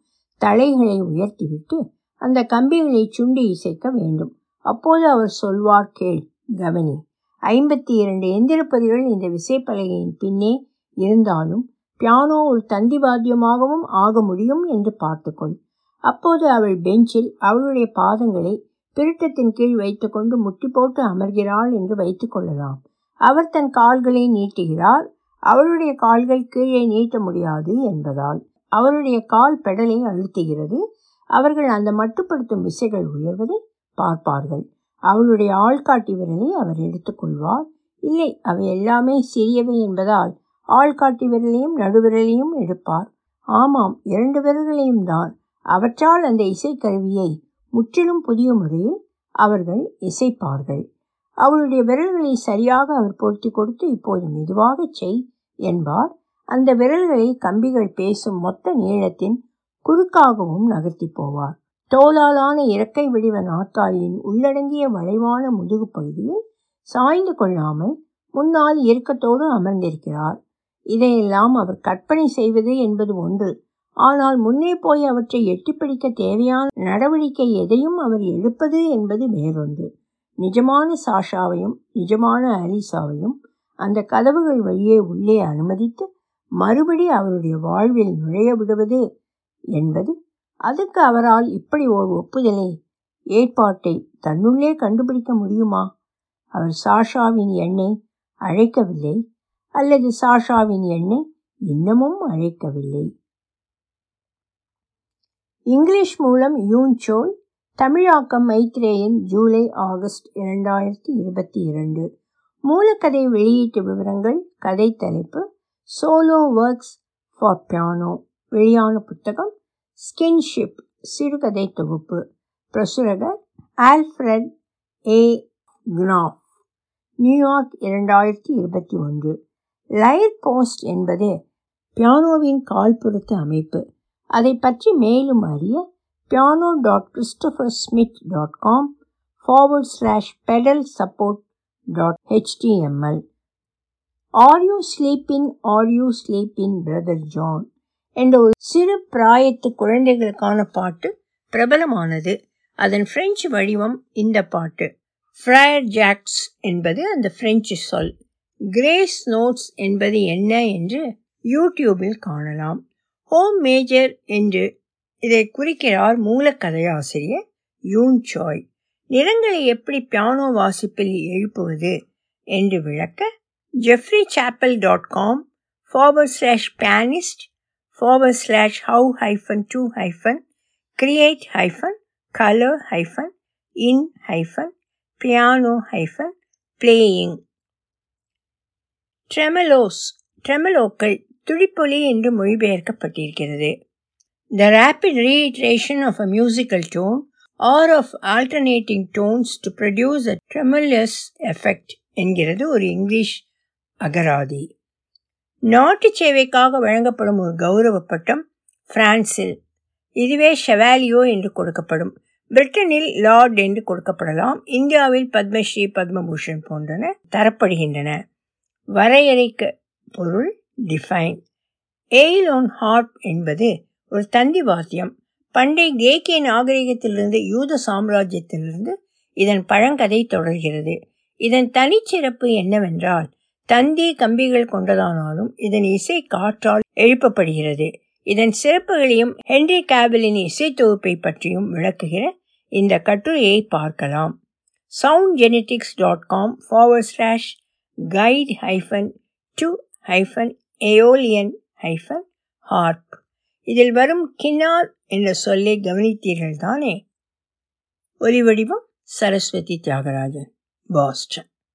தலைகளை உயர்த்திவிட்டு அந்த கம்பிகளை சுண்டி இசைக்க வேண்டும். அப்போது அவர் சொல்வார், கேள், கவனி, ஐம்பத்தி இரண்டு எந்திரப்பொறிகள் இந்த விசைப்பலகையின் பின்னே இருந்தாலும் பியானோ ஒரு தந்திவாத்தியமாகவும் ஆக முடியும் என்று பார்த்துக்கொள். அப்போது அவள் பெஞ்சில் அவளுடைய பாதங்களை பிரிட்டத்தின் கீழ் வைத்துக்கொண்டு முட்டி போட்டு அமர்கிறாள் என்று வைத்துக்கொள்ளலாம். அவர் தன் கால்களை நீட்டுகிறார். அவளுடைய கால்கள் கீழே நீட்ட முடியாது என்பதால் அவளுடைய கால் பெடலை அழுத்துகிறது. அவர்கள் அந்த மட்டுப்படுத்தும் விசைகள் உயர்வதை பார்ப்பார்கள். அவளுடைய ஆள்காட்டி விரலை அவர் எடுத்துக்கொள்வார். இல்லை, அவை எல்லாமே சிறியவை என்பதால் ஆள்காட்டி விரலையும் நடுவிரலையும் எடுப்பார். ஆமாம், இரண்டு விரல்களையும் தான். அவற்றால் அந்த இசைக்கருவியை முற்றிலும் புதிய முறையில் அவர்கள் இசைப்பார்கள். அவளுடைய விரல்களை சரியாக அவர் பொருத்தி கொடுத்து, இப்போது மெதுவாக செய் என்பார். அந்த விரல்களை கம்பிகள் பேசும் மொத்த நீளத்தின் குறுக்காகவும் நகர்த்தி போவார். தோலாலான இறக்கை வடிவ நாற்காலியின் உள்ளடங்கிய வளைவான முதுகு பகுதியில் சாய்ந்து கொள்ளாமல் முன்னால் இயக்கத்தோடு அமர்ந்திருக்கிறார். இதையெல்லாம் அவர் கற்பனை செய்வது என்பது ஒன்று, ஆனால் முன்னே போய் அவற்றை எட்டிப்பிடிக்க தேவையான நடவடிக்கை எதையும் அவர் எடுப்பது என்பது வேறொன்று. நிஜமான சாஷாவையும் நிஜமான அலிசாவையும் அந்த கதவுகள் வழியே உள்ளே அனுமதித்து மறுபடி அவருடைய வாழ்வில் நுழைய விடுவது என்பது, அதுக்கு அவரால் இப்படி ஒரு ஒப்புதலை ஏற்பாட்டை தன்னுள்ளே கண்டுபிடிக்க முடியுமா? அவர் சாஷாவின் எண்ணை அழைக்கவில்லை, அல்லது சாஷாவின் எண்ணை இன்னமும் அழைக்கவில்லை. இங்கிலீஷ் மூலம் யூன் சோய், தமிழாக்கம் மைத்ரேயன், ஜூலை ஆகஸ்ட் இரண்டாயிரத்தி இருபத்தி இரண்டு. மூலக்கதை வெளியீட்டு விவரங்கள். கதை தலைப்பு சோலோ ஒர்க்ஸ் ஃபார் பியானோ. வெளியான புத்தகம் ஸ்கின்ஷிப். சிறுகதை தொகுப்பு. பிரசுரகர் ஆல்ஃபிரட் ஏ குனாஃப், நியூயார்க் இரண்டாயிரத்தி இருபத்தி ஒன்று. லயர் போஸ்ட் என்பது பியானோவின் கால்புறத்து அமைப்பு. அதை பற்றி மேலும் அறிய piano dot Christopher Smith dot com forward slash pedal support dot HTML. Are you sleepin, are you sleepin brother John என்ற ஒரு சிறு பிராயத்து குழந்தைகளுக்கான பாட்டு பிரபலமானது. அதன் பிரெஞ்சு வடிவம் இந்த பாட்டு. ஃப்ரையர் ஜாக்ஸ் என்பது அந்த பிரெஞ்சு சொல். கிரேஸ் நோட்ஸ் என்பது என்ன என்று யூடியூபில் காணலாம். ஹோம் மேஜர் என்று இதை குறிக்கிறார் மூலக்கதையாசிரியர் யூன் சோய். நிறங்களை எப்படி பியானோ வாசிப்பில் எழுப்புவது என்று விளக்க Jeffrey Chappell dot com forward slash pianist forward slash how hyphen to hyphen create hyphen colour hyphen in hyphen piano hyphen playing. Tremolos, ட்ரெமலோக்கள் துடிப்பொலி என்று மொழிபெயர்க்கப்பட்டிருக்கிறது. The rapid reiteration of a musical tone or of alternating tones to produce a tremulous effect என்கிறது ஒரு இங்கிலீஷ் அகராதி. நாட்டு சேவைக்காக வழங்கப்படும் ஒரு கௌரவ பட்டம் பிரான்சில். இதுவே ஷெவாலியோ என்று கொடுக்கப்படும். பிரிட்டனில் லார்ட் என்று கொடுக்கப்படலாம். இந்தியாவில் பத்மஸ்ரீ, பத்மபூஷன் போன்றன தரப்படுகின்றன. வரையறைக்கு பொருள் டிஃபைன். எயில் ஆன் ஹார்ப் என்பது ஒரு தந்தி வாத்தியம். பண்டை கிரேக்கிய நாகரிகத்திலிருந்து யூத சாம்ராஜ்யத்திலிருந்து இதன் பழங்கதை தொடர்கிறது. இதன் தனிச்சிறப்பு என்னவென்றால் தந்தி கம்பிகள் கொண்டதானாலும் இதன் இசை காற்றால் எழுப்பப்படுகிறது. இதன் சிறப்புகளையும் ஹென்றி கேபிளின் இசைத்தொகுப்பை பற்றியும் விளக்குகிற இந்த கட்டுரையை பார்க்கலாம். Sound genetics dot com forward slash kite hyphen to hyphen aeolian hyphen harp. இதில் வரும் கின்னார் என்ற சொல்லை கவனித்தீர்கள் தானே? ஒலி வடிவம் சரஸ்வதி தியாகராஜன், பாஸ்டன்.